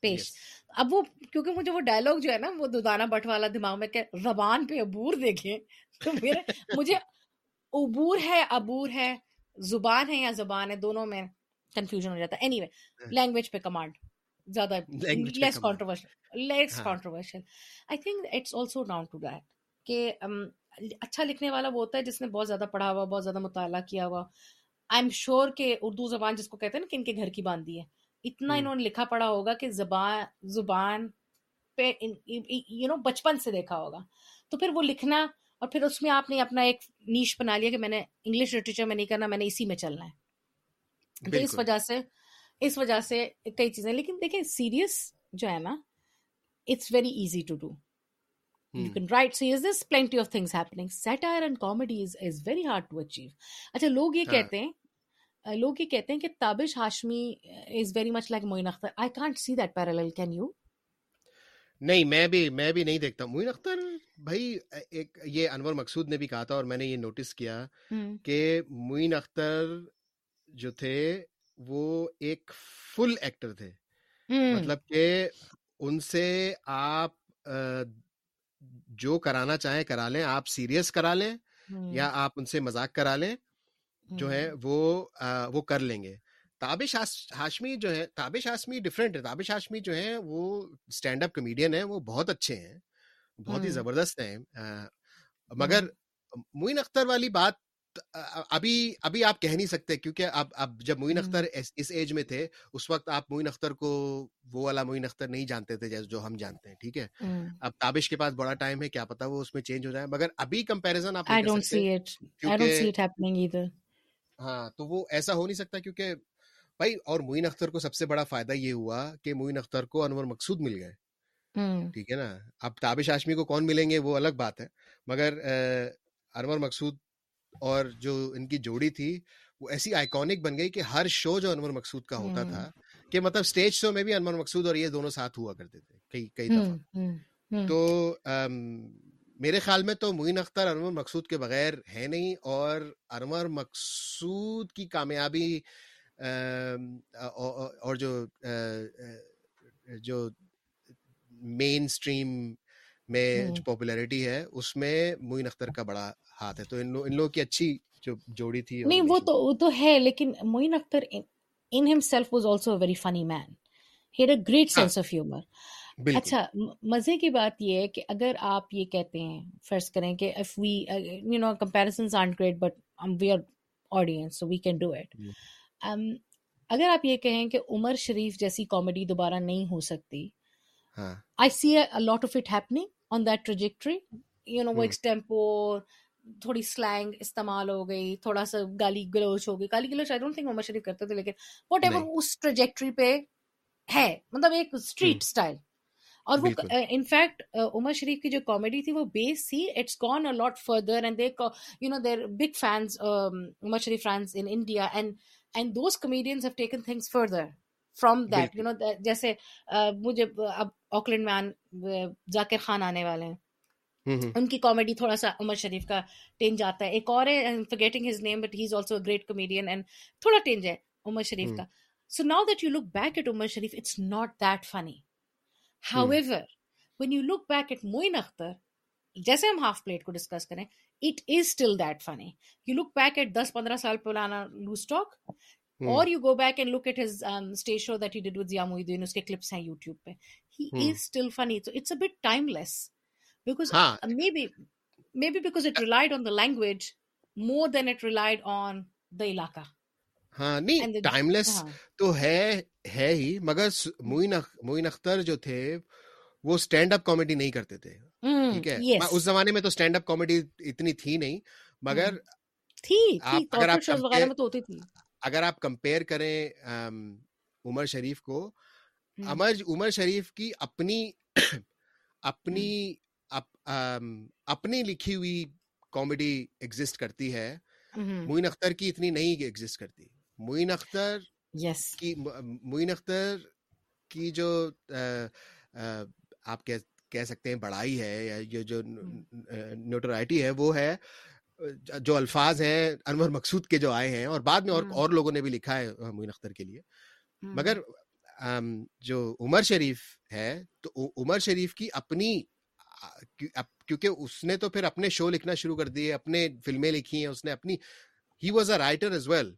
پیش. اب وہ کیونکہ مجھے وہ ڈائلاگ جو ہے نا وہ دودانا بٹ والا دماغ میں کہ زبان پہ عبور دیکھیں, تو مجھے عبور ہے عبور ہے, زبان ہے یا زبان ہے, دونوں میں کنفیوژن ہو جاتا ہے. اینی وے, لینگویج پہ کمانڈ زیادہ, less controversial. I think it's also down to that کہ اچھا لکھنے والا وہ ہوتا ہے جس نے بہت زیادہ پڑھا ہوا, بہت زیادہ مطالعہ کیا ہوا. آئی ایم شیور کہ اردو زبان جس کو کہتے ہیں نا کہ ان کے گھر کی باندھی ہے, اتنا انہوں نے لکھا پڑھا ہوگا کہ زبان پہ یو نو بچپن سے دیکھا ہوگا, تو پھر وہ لکھنا اور پھر اس میں آپ نے اپنا ایک نیش بنا لیا کہ میں نے انگلش لٹریچر میں نہیں کرنا, میں نے اسی میں چلنا ہے. تو اس وجہ سے کئی چیزیں, لیکن دیکھیں سیریس جو ہے نا, it's very easy to do. You can write, so yes, there's plenty of things happening. Satire and comedy is very hard to achieve. اچھا, لوگ یہ کہتے ہیں کہ Tabish Hashmi is very much like Moin Akhtar. I can't see that parallel, can you? نہیں, میں بھی نہیں دیکھتا. معین اختر بھائی, یہ انور مقصود نے بھی کہا تھا اور میں نے یہ نوٹس کیا کہ معین اختر جو تھے وہ ایک فل ایکٹر تھے, مطلب کہ ان سے آپ جو کرانا چاہیں کرا لیں, آپ سیریس کرا لیں یا آپ ان سے مذاق کرا لیں, جو ہے وہ کر لیں گے. تابش ہاشمی ڈفرینٹ ہے. تابش ہاشمی جو ہے وہ اسٹینڈ اپ کمیڈین ہے, وہ بہت اچھے ہیں, بہت ہی زبردست ہیں, مگر معین اختر والی بات ابھی آپ کہہ نہیں سکتے, کیونکہ اب جب معین اختر اس ایج میں تھے, اس وقت آپ معین اختر کو وہ والا معین اختر نہیں جانتے تھے جو ہم جانتے ہیں. ٹھیک ہے, اب تابش کے پاس بڑا ٹائم ہے, کیا پتا وہ اس میں چینج ہو جائے, مگر ابھی کمپیریزن آپ نہیں کر سکتے. I don't see it happening either. ہاں, تو وہ ایسا ہو نہیں سکتا, کیونکہ بھائی, اور معین اختر کو سب سے بڑا فائدہ یہ ہوا کہ معین اختر کو انور مقصود مل گئے. ٹھیک ہے نا, اب تابش ہاشمی کو کون ملیں گے وہ الگ بات ہے, مگر انور مقصود اور جو ان کی جوڑی تھی وہ ایسی آئیکونک بن گئی کہ ہر شو جو انور مقصود کا ہوتا تھا, کہ مطلب اسٹیج شو میں بھی انور مقصود اور یہ دونوں ساتھ ہوا کرتے تھے کئی دفعہ. تو میرے خیال میں تو معین اختر انور مقصود کے بغیر ہے نہیں, اور انور مقصود کی کامیابی اور جو مین اسٹریم میں جو پاپولیرٹی ہے, اس میں معین اختر کا بڑا ہاتھ ہے. تو ان لوگوں کی اچھی جو جوڑی تھی, نہیں وہ تو ہے, لیکن Moin Akhtar in himself was also a very funny man, he had a great sense of humour. اچھا, مزے کی بات یہ ہے کہ اگر آپ یہ کہتے ہیں, فرض کریں کہ if we you know comparisons aren't great but we are audience so we can do it, اگر آپ یہ کہیں کہ عمر شریف جیسی کامیڈی دوبارہ نہیں ہو سکتی, I see a lot of it happening on that trajectory, you know, وہ extempore, تھوڑی slang استعمال ہو گئی, تھوڑا سا گالی گلوچ ہو گئی. گالی گلوچ I don't think عمر شریف کرتے تھے, لیکن واٹ ایور اس trajectory پہ ہے, مطلب ایک street style. اور وہ in fact عمر شریف کی جو comedy تھی وہ base تھی, it's gone a lot further and they, you know, they're big fans, Umar Sharif fans in India, and those comedians have taken things further from that, you know. جیسے مجھے اب Auckland میں ذاکر خان آنے والے ہیں, ان کی کامیڈی تھوڑا سا عمر شریف کا ٹینج آتا ہے. ایک اور ہے, I'm forgetting his name, but he's also a great comedian, and تھوڑا ٹینج ہے عمر شریف کا. So now that you look back at Umar Sharif, it's not that funny. However, when you look back at معین اختر, جیسے ہم half plate کو discuss کریں, it is still that funny. You look back at 10-15 سال پرانا loose talk, or you go back and look at his stage show that he did with Zia Mohiuddin, uske clips hain YouTube pe, he is still funny. So it's a bit timeless, because maybe because it relied on the language more than it relied on the ilaka. ہاں, نہیں, timeless تو ہے ہی, مگر معین اختر جو تھے وہ stand up comedy نہیں کرتے تھے. ٹھیک ہے, اس زمانے میں تو اسٹینڈ اپ کامیڈی اتنی تھی نہیں, مگر تھی, کارپوریٹ شوز وغیرہ میں تو ہوتی تھی. اگر آپ کمپیئر کریں عمر شریف کو, عمر شریف کی اپنی لکھی ہوئی کامیڈی ایگزسٹ کرتی ہے, معین اختر کی اتنی نہیں ایگزسٹ کرتی. معین اختر کی جو آپ کہہ سکتے ہیں بڑائی ہے, یا جو نوٹورائٹی ہے, وہ ہے جو الفاظ ہیں انور مقصود کے جو آئے ہیں, اور بعد میں اور لوگوں نے بھی لکھا ہے معین اختر کے لیے. مگر جو عمر شریف ہے, تو عمر شریف کی اپنی, کیونکہ اس نے تو پھر اپنے شو لکھنا شروع کر دیے, اپنے فلمیں لکھی ہیں اس نے اپنی. He was a writer as well,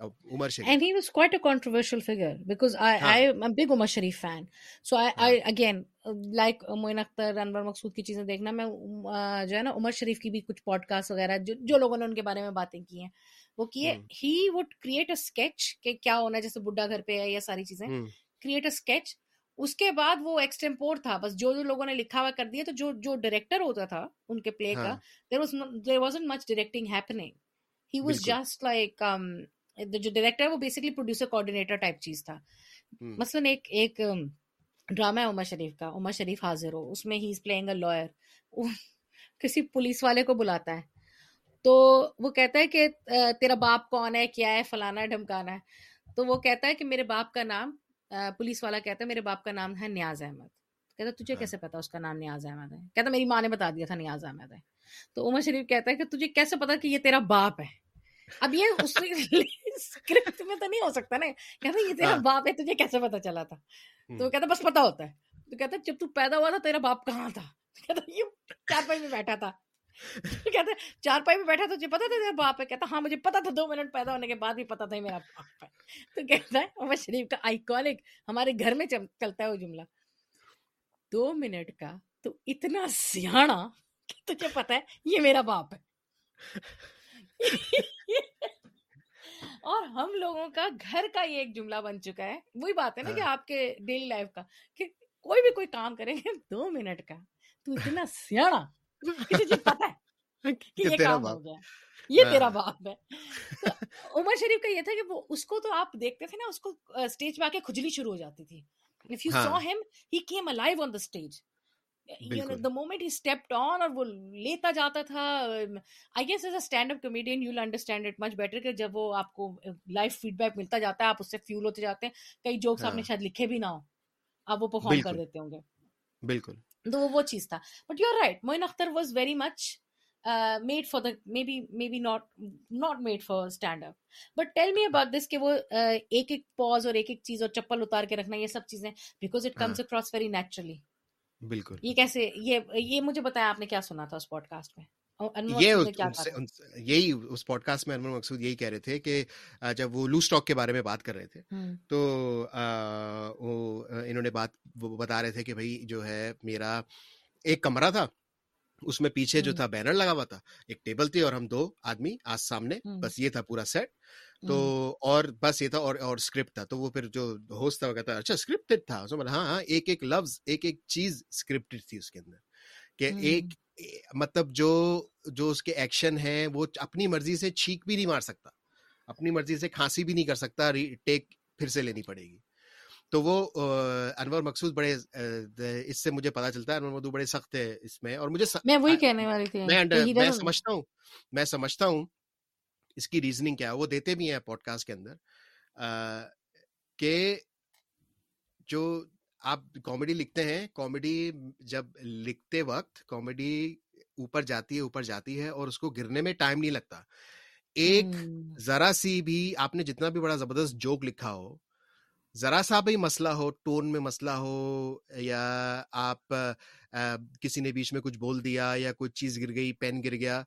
Umer Sharif, and he was quite a controversial figure, because I am a big Umer Sharif fan. So I again like Moin Akhtar, Anwar Maqsood کی چیزیں دیکھنا, میں جو ہے نا عمر شریف کی بھی کچھ پوڈ کاسٹ وغیرہ جو لوگوں نے ان کے بارے میں باتیں کی ہیں وہ کیے. He would create a sketch کہ کیا ہونا, جیسے بڈھا گھر پہ ہے, یہ ساری چیزیں کریٹ اے اسکیچ, اس کے بعد وہ ایکسٹیمپور تھا, بس جو جو لوگوں نے لکھا ہوا کر دیا. تو جو ڈائریکٹر ہوتا تھا ان کے پلے کا, there wasn't much directing happening. He was just like جو ڈائریکٹر ہے وہ بیسکلی پروڈیوسر کوآرڈینیٹر ٹائپ چیز تھا. مثلاً ایک ڈرامہ ہے عمر شریف کا, عمر شریف حاضر ہو, اس میں he is playing a lawyer. کسی پولیس والے کو بلاتا ہے تو وہ کہتا ہے کہ تیرا باپ کون ہے, کیا ہے, فلانا ہے, ڈھمکانا ہے. تو وہ کہتا ہے کہ میرے باپ کا نام, پولیس والا کہتا ہے میرے باپ کا نام ہے نیاز احمد. کہتا ہے تجھے کیسے پتا اس کا نام نیاز احمد ہے؟ کہتا ہے میری ماں نے بتا دیا تھا نیاز احمد ہے. تو عمر شریف کہتا ہے کہ تجھے کیسے پتا کہ یہ تیرا باپ ہے؟ اب یہ اس اسکرپٹ میں تو نہیں ہو سکتا نا. کہتا ہے یہ تیرا باپ ہے, تجھے کیسے پتا چلا تھا؟ تو کہتا ہے بس پتا ہوتا ہے. تو کہتا ہے جب تو پیدا ہوا تھا تیرا باپ کہاں تھا؟ کہتا ہے یہ چارپائی میں بیٹھا تھا. کہتا ہے چارپائی میں بیٹھا, تجھے پتا تھا تیرا باپ ہے؟ کہتا ہاں مجھے پتا تھا, 2 منٹ پیدا ہونے کے بعد بھی پتا تھا میرا باپ ہے. تو کہتا ہے عمر شریف کا آئیکونک, ہمارے گھر میں چلتا ہے وہ جملہ, 2 منٹ کا تو اتنا سیاحا کہ تجھے پتا ہے یہ میرا باپ ہے. اور ہم لوگوں کا گھر کا یہ ایک جملہ بن چکا ہے. وہی بات ہے نا کہ آپ کے ڈیلی لائف کا, کہ کوئی بھی کوئی کام کریں گے 2 منٹ کا تو اتنا سیاحا پتا ہے کہ یہ کام ہو گیا, یہ تیرا باپ ہے. عمر شریف کا یہ تھا کہ اس کو تو آپ دیکھتے تھے نا, اس کو اسٹیج پہ آ کے کھجلی شروع ہو جاتی تھی. If you saw him, he came alive on the stage. You know, the moment he stepped on, اور وہ لیتا جاتا تھا. I guess as a stand-up comedian, you'll understand it much better کہ جب وہ آپ کو لائف فیڈ بیک ملتا جاتا ہے آپ اس سے فیول ہوتے جاتے ہیں. کئی جوکس آپ نے شاید لکھے بھی نہ ہو, آپ وہ پرفارم کر دیتے ہوں گے. بالکل, تو وہ چیز تھا. But you are right, Moin Akhtar was very much made for the, me be not made for stand up. But tell me about this کہ وہ ایک ایک پاز اور ایک ایک چیز اور چپل اتار کے رکھنا, یہ سب چیزیں, because it comes across very naturally. بالکل, یہ کیسے, یہ مجھے بتایا آپ نے کیا سنا تھا اس پوڈ کاسٹ میں؟ یہی اس پوڈ کاسٹ میں انور مقصود یہی کہہ رہے تھے کہ جب وہ لوز ٹاک کے بارے میں بات کر رہے تھے تو انہوں نے بتا رہے تھے کہ بھائی جو ہے میرا ایک کمرہ تھا, اس میں پیچھے جو تھا بینر لگا ہوا تھا, ایک ٹیبل تھی اور ہم 2 آدمی آج سامنے, بس یہ تھا پورا سیٹ. تو اور بس یہ تھا اور اسکرپٹ تھا. تو وہ پھر جو ہوسٹ تھا وہ کہتا اچھا اسکرپٹڈ تھا, ہاں ایک ایک لفظ ایک ایک چیز اسکرپٹڈ تھی اس کے اندر, کہ ایک مطلب جو اس کے ایکشن ہیں وہ اپنی مرضی سے چھینک بھی نہیں مار سکتا, اپنی مرضی سے کھانسی بھی نہیں کر سکتا, ٹیک پھر سے لینی پڑے گی. تو وہ انور مقصود بڑے, اس سے مجھے پتا چلتا ہے انور مقصود بڑے سخت ہے اس میں. اور مجھے میں وہی کہنے والی تھی, میں سمجھتا ہوں اس کی ریزننگ کیا ہے, وہ دیتے بھی ہیں پوڈ کاسٹ کے اندر, کہ جو آپ کامیڈی لکھتے ہیں, کامیڈی جب لکھتے وقت کامیڈی اوپر جاتی ہے اور اس کو گرنے میں ٹائم نہیں لگتا. ایک ذرا سی بھی آپ نے جتنا بھی بڑا زبردست جوک لکھا ہو, ذرا سا بھی مسئلہ ہو, ٹون میں مسئلہ ہو, یا آپ کسی نے بیچ میں کچھ بول دیا, یا کوئی چیز گر گئی, پین گر گیا,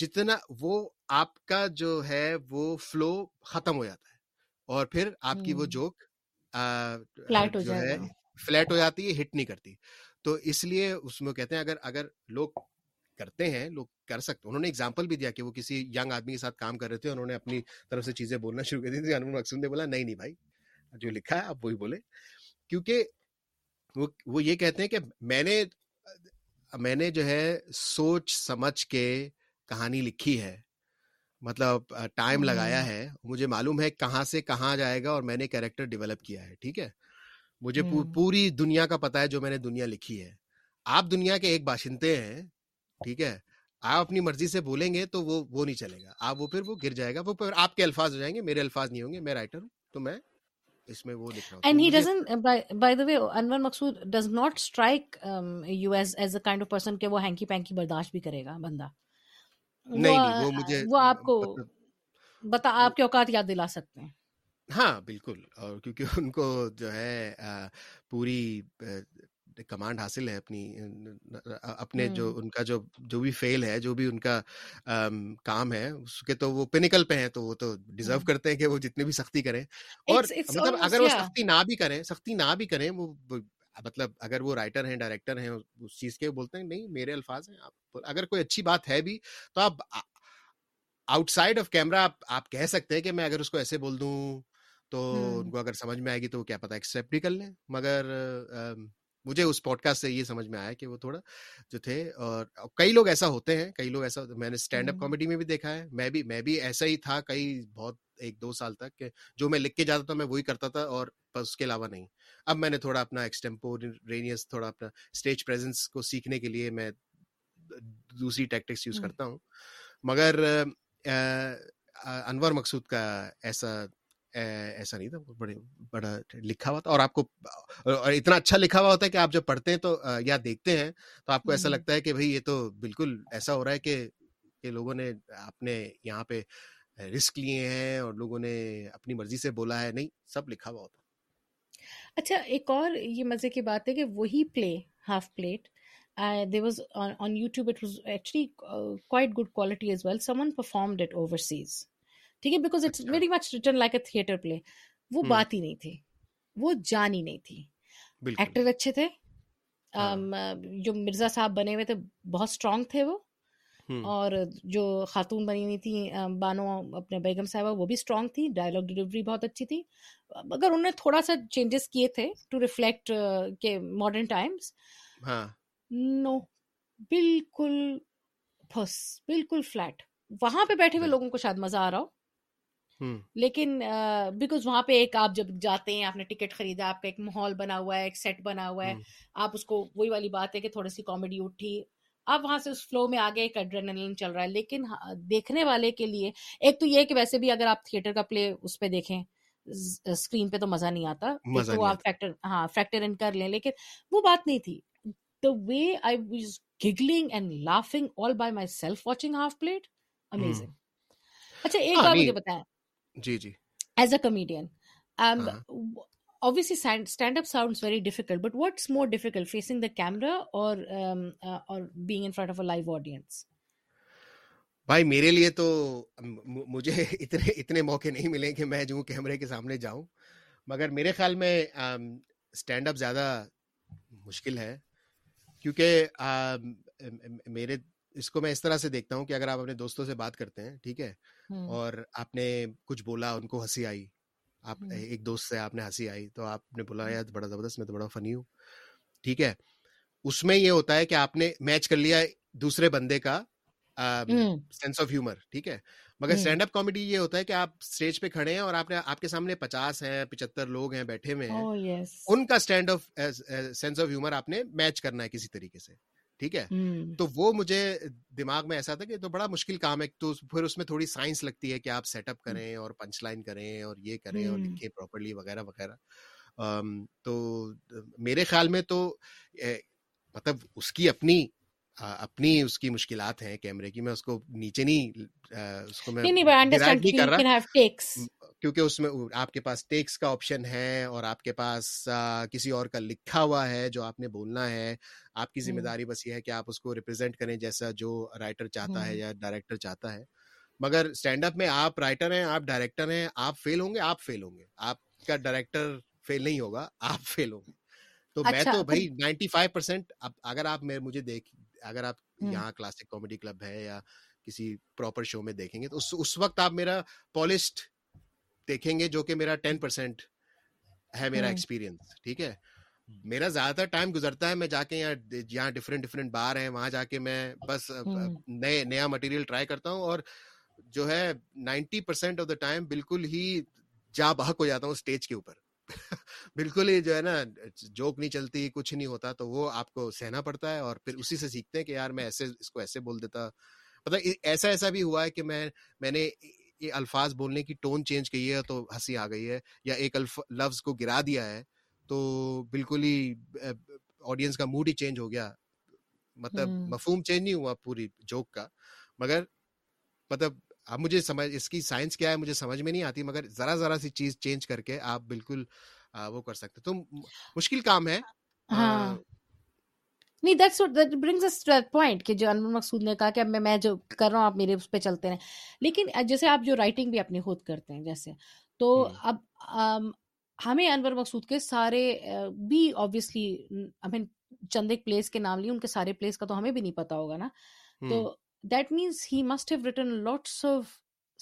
جتنا وہ آپ کا جو ہے وہ فلو ختم ہو جاتا ہے اور پھر آپ کی وہ جوک جو ہے فلیٹ ہو جاتی ہے, ہٹ نہیں کرتی. تو اس لیے اس میں کہتے ہیں اگر لوگ کرتے ہیں, لوگ کر سکتے. انہوں نے ایگزامپل بھی دیا کہ وہ کسی ینگ آدمی کے ساتھ کام کر رہے تھے, انہوں نے اپنی طرف سے چیزیں بولنا شروع کر دی تھی, انور مقصود نے بولا نہیں بھائی جو لکھا ہے آپ وہی بولے, کیونکہ وہ یہ کہتے ہیں کہ میں نے جو ہے سوچ سمجھ کے کہانی لکھی ہے, مطلب ٹائم لگایا ہے, مجھے معلوم ہے کہاں سے کہاں جائے گا, اور میں نے کیریکٹر ڈیولپ کیا ہے. ٹھیک ہے, مجھے پوری دنیا کا پتا ہے جو میں نے دنیا لکھی ہے. آپ دنیا کے ایک باشندے ہیں, ٹھیک ہے, آپ اپنی مرضی سے بولیں گے تو وہ نہیں چلے گا, آپ وہ پھر وہ گر جائے گا, وہ پھر آپ کے الفاظ ہو جائیں گے, میرے الفاظ نہیں ہوں گے. میں رائٹر ہوں تو میں اس میں وہ لکھ رہا ہوں. And he doesn't, by the way, Anwar Maqsood does not strike you as a kind of person کہ وہ ہینکی پینکی برداشت بھی کرے گا بندہ. نہیں, وہ مجھے وہ آپ کو آپ کے اوقات یاد دلا سکتے ہیں. ہاں بالکل, اور کیونکہ ان کو جو ہے پوری کمانڈ حاصل ہے اپنے جو ان کا جو بھی فیل ہے, جو بھی ان کا کام ہے, اس کے تو وہ پینیکل پہ ہیں, تو وہ تو ڈیزرو کرتے ہیں کہ وہ جتنی بھی سختی کریں. اور مطلب اگر وہ سختی نہ بھی کریں, وہ مطلب اگر وہ رائٹر ہیں, ڈائریکٹر ہیں اس چیز کے, بولتے ہیں نہیں میرے الفاظ ہیں. آپ اگر کوئی اچھی بات ہے بھی تو آپ آؤٹ سائڈ آف کیمرہ آپ کہہ سکتے ہیں کہ میں اگر اس کو ایسے بول دوں تو ان کو اگر سمجھ میں آئے گی تو وہ کیا پتہ ایکسیپٹ ہی کر لیں. مگر مجھے اس پوڈ کاسٹ سے یہ سمجھ میں آیا کہ وہ تھوڑا جو تھے, اور کئی لوگ ایسا ہوتے ہیں, کئی لوگ ایسا میں نے اسٹینڈ اپ کامیڈی میں بھی دیکھا ہے. میں بھی ایسا ہی تھا کئی بہت 1-2 سال تک کہ جو میں لکھ کے جاتا تھا میں وہی کرتا تھا اور بس اس کے علاوہ نہیں. اب میں نے تھوڑا اپنا ایکسٹمپورینیس تھوڑا اپنا اسٹیج پریزنس کو سیکھنے کے لیے میں دوسری ٹیکٹکس یوز کرتا ہوں. مگر انور مقصود کا ایسا نہیں تھا, بڑے بڑا لکھا ہوا تھا, اور آپ کو اور اتنا اچھا لکھا ہوا ہوتا ہے کہ آپ جب پڑھتے ہیں تو یا دیکھتے ہیں تو آپ کو ایسا لگتا ہے کہ بھئی یہ تو بالکل ایسا ہو رہا ہے کہ لوگوں نے اپنے یہاں پہ رسک لیے ہیں اور لوگوں نے اپنی مرضی سے بولا ہے, نہیں سب لکھا ہوا ہوتا. اچھا ایک اور یہ مزے کی بات ہے کہ وہی play half plate there was on YouTube, it was actually quite good quality as well. Someone performed it overseas, okay, because it's very much written like a theater play. وہ بات ہی نہیں تھی, وہ جان ہی نہیں تھی. ایکٹر اچھے تھے, جو مرزا صاحب بنے ہوئے تھے بہت اسٹرانگ تھے وہ, اور جو خاتون بنی ہوئی تھیں بانو اپنے بیگم صاحبہ وہ بھی اسٹرانگ تھی, ڈائلاگ ڈلیوری بہت اچھی تھی. اگر انہوں نے تھوڑا سا چینجز کیے تھے ٹو ریفلیکٹ کہ ماڈرن ٹائمس, نو بالکل پھس, بالکل فلیٹ. وہاں پہ بیٹھے ہوئے لوگوں کو شاید مزہ آ رہا ہو, لیکن بیکاز وہاں پہ ایک آپ جب جاتے ہیں آپ نے ٹکٹ خریدا, آپ کا ایک ماحول بنا ہوا ہے, ایک سیٹ بنا ہوا ہے, آپ اس کو وہی والی بات ہے کہ تھوڑی سی کامیڈی اٹھی, آپ وہاں سے اس فلو میں آگے ایک ایڈرینلن چل رہا ہے. لیکن دیکھنے والے کے لیے ایک تو یہ کہ ویسے بھی اگر آپ تھیٹر کا پلے اس پہ دیکھیں اسکرین پہ تو مزہ نہیں آتا, وہ آپ فیکٹر ان کر لیں, لیکن وہ بات نہیں تھی. The way I was giggling and laughing all by myself watching Half Plate, amazing. Acha, ek baat mujhe bataya. Ji ji. As a comedian, obviously stand-up sounds very difficult, but what's more difficult, facing the camera or being in front of a live audience? بھائی میرے لیے تو مجھے اتنے موقع نہیں ملے کہ میں جو کیمرے کے سامنے جاؤں, مگر میرے خیال میں اسٹینڈ اپ زیادہ مشکل ہے, کیونکہ میرے اس کو میں اس طرح سے دیکھتا ہوں کہ اگر آپ اپنے دوستوں سے بات کرتے ہیں, ٹھیک ہے, اور آپ نے کچھ بولا ان کو ہنسی آئی, آپ ایک دوست سے آپ نے ہنسی آئی تو آپ نے بولا یار بڑا زبردست, میں تو بڑا فنی ہوں, ٹھیک ہے. اس میں یہ ہوتا ہے کہ آپ نے میچ کر لیا دوسرے بندے کا سینس آف ہیومر, ٹھیک ہے. مگر اسٹینڈ اپ کامیڈی یہ ہوتا ہے کہ آپ اسٹیج پہ کھڑے ہیں اور آپ کے سامنے 50-75 لوگ ہیں بیٹھے ہوئے ہیں, ان کا stand of sense of humour آپ نے میچ کرنا ہے کسی طریقے سے, ٹھیک ہے. تو وہ مجھے دماغ میں ایسا تھا کہ تو بڑا مشکل کام ہے, تو پھر اس میں تھوڑی سائنس لگتی ہے کہ آپ سیٹ اپ کریں اور پنچ لائن کریں اور یہ کریں اور لکھیں پراپرلی وغیرہ وغیرہ. تو میرے خیال میں تو مطلب اس کی اپنی اس کی مشکلات ہیں کیمرے کی, میں اس کو نیچے نہیں اس کو میں انڈرسٹینڈ نہیں کر رہا, کیونکہ اس میں آپ کے پاس ٹیکس کا آپشن ہے اور آپ کے پاس کسی اور کا لکھا ہوا ہے جو آپ نے بولنا ہے. آپ کی ذمہ داری بس یہ ہے کہ آپ اس کو ریپرزینٹ کریں جیسا جو رائٹر چاہتا ہے یا ڈائریکٹر چاہتا ہے. مگر اسٹینڈ اپ میں آپ رائٹر ہیں, آپ ڈائریکٹر ہیں, آپ فیل ہوں گے, آپ کا ڈائریکٹر فیل نہیں ہوگا, آپ فیل ہوں گے. تو میں تو بھائی 95% اگر آپ مجھے اگر آپ یہاں کلاسک کامیڈی کلب ہے یا کسی پراپر شو میں دیکھیں گے تو اس وقت آپ میرا پالشڈ دیکھیں گے, جو کہ میرا 10% ہے میرا ایکسپیرینس, ٹھیک ہے. میرا زیادہ تر ٹائم گزرتا ہے میں جا کے یہاں ڈفرینٹ بار ہیں وہاں جا کے میں بس نیا مٹیریل ٹرائی کرتا ہوں, اور جو ہے 90% آف دا ٹائم بالکل ہی جا بحق ہو جاتا ہوں اسٹیج کے اوپر, بالکل ہی جو ہے نا جوک نہیں چلتی, کچھ نہیں ہوتا. تو وہ آپ کو سہنا پڑتا ہے اور پھر اسی سے سیکھتے ہیں کہ یار میں ایسے اس کو ایسے بول دیتا. مطلب ایسا بھی ہوا ہے کہ میں نے یہ الفاظ بولنے کی ٹون چینج کی ہے تو ہنسی آ گئی ہے, یا ایک لفظ کو گرا دیا ہے تو بالکل ہی آڈینس کا موڈ ہی چینج ہو گیا. مطلب مفہوم چینج نہیں ہوا پوری جوک کا, مگر مطلب اب مجھے اس کی سائنس کیا ہے مجھے سمجھ میں نہیں آتی, مگر ذرا سی چیز چینج کر کے آپ بالکل وہ کر سکتے. تو مشکل کام ہے. نہیں that's what that brings us to that point کہ جو انور مقصود نے کہا کہ میں جو کر رہا ہوں آپ میرے اس پہ چلتے ہیں. لیکن جیسے آپ جو رائٹنگ بھی اپنی خود کرتے ہیں جیسے, تو اب ہمیں انور مقصود کے سارے بھی آبویسلی ہمیں چند ایک پلیس کے نام لیے, ان کے سارے پلیس کا تو ہمیں بھی نہیں پتا ہوگا نا, تو that means he must have written lots of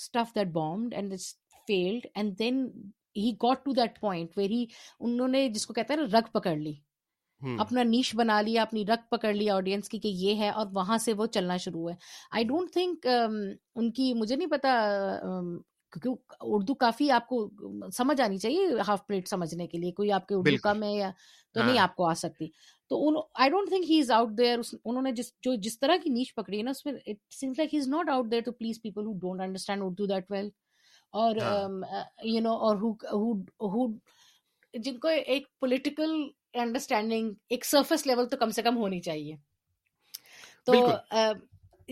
stuff that bombed and it's failed and then he got to that point where he, انہوں نے جس کو کہتے ہیں نا رگ پکڑ لی, اپنا نیش بنا لیا, اپنی رگ پکڑ لیا آڈینس کی کہ یہ ہے, اور وہاں سے وہ چلنا شروع ہوا ہے. آئی ڈونٹ تھنک ان کی, مجھے نہیں پتا, کیونکہ اردو کافی آپ کو سمجھ آنی چاہیے ہاف پلیٹ سمجھنے کے لیے, کوئی آپ کے اردو کم ہے یا تو نہیں آپ کو آ سکتی, تو I don't think he is out there. انہوں نے جس طرح کی نیش پکڑی ہے نا, اس میں it seems like he is not out there to please people who don't understand Urdu that well, اور یو نو, اور جن کو ایک پولیٹیکل انڈرسٹینڈنگ, ایک سرفیس لیول تو کم سے کم ہونی چاہیے. تو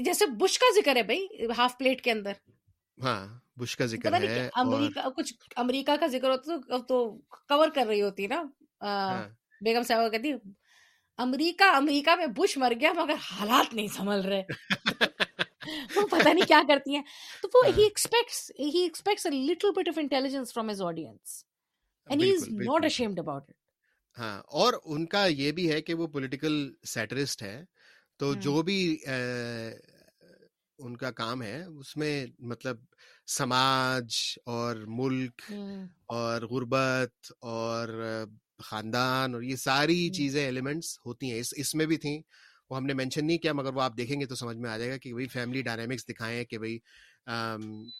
جیسے بش کا ذکر ہے بھائی ہاف پلیٹ کے اندر, ہاں بش کا ذکر ہے, امریکہ, کچھ امریکہ کا ذکر ہوتا تو کور کر رہی ہوتی نا بیگم صاحبہ, کہتی امریکہ, امریکہ میں بش مر گیا مگر حالات نہیں سنبھل رہے, وہ پتہ نہیں کیا کرتی ہیں. تو وہ he expects a little bit of intelligence from his audience and he is not ashamed about it. ہاں, اور ان کا یہ بھی ہے کہ وہ پولیٹیکل سیٹرسٹ ہے, تو جو بھی ان کا کام ہے اس میں مطلب سماج اور ملک اور غربت اور خاندان اور یہ ساری چیزیں ایلیمنٹس ہوتی ہیں, اس میں بھی تھیں, وہ ہم نے مینشن نہیں کیا مگر وہ آپ دیکھیں گے تو سمجھ میں آ جائے گا کہ بھائی فیملی ڈائنامکس دکھائیں کہ بھائی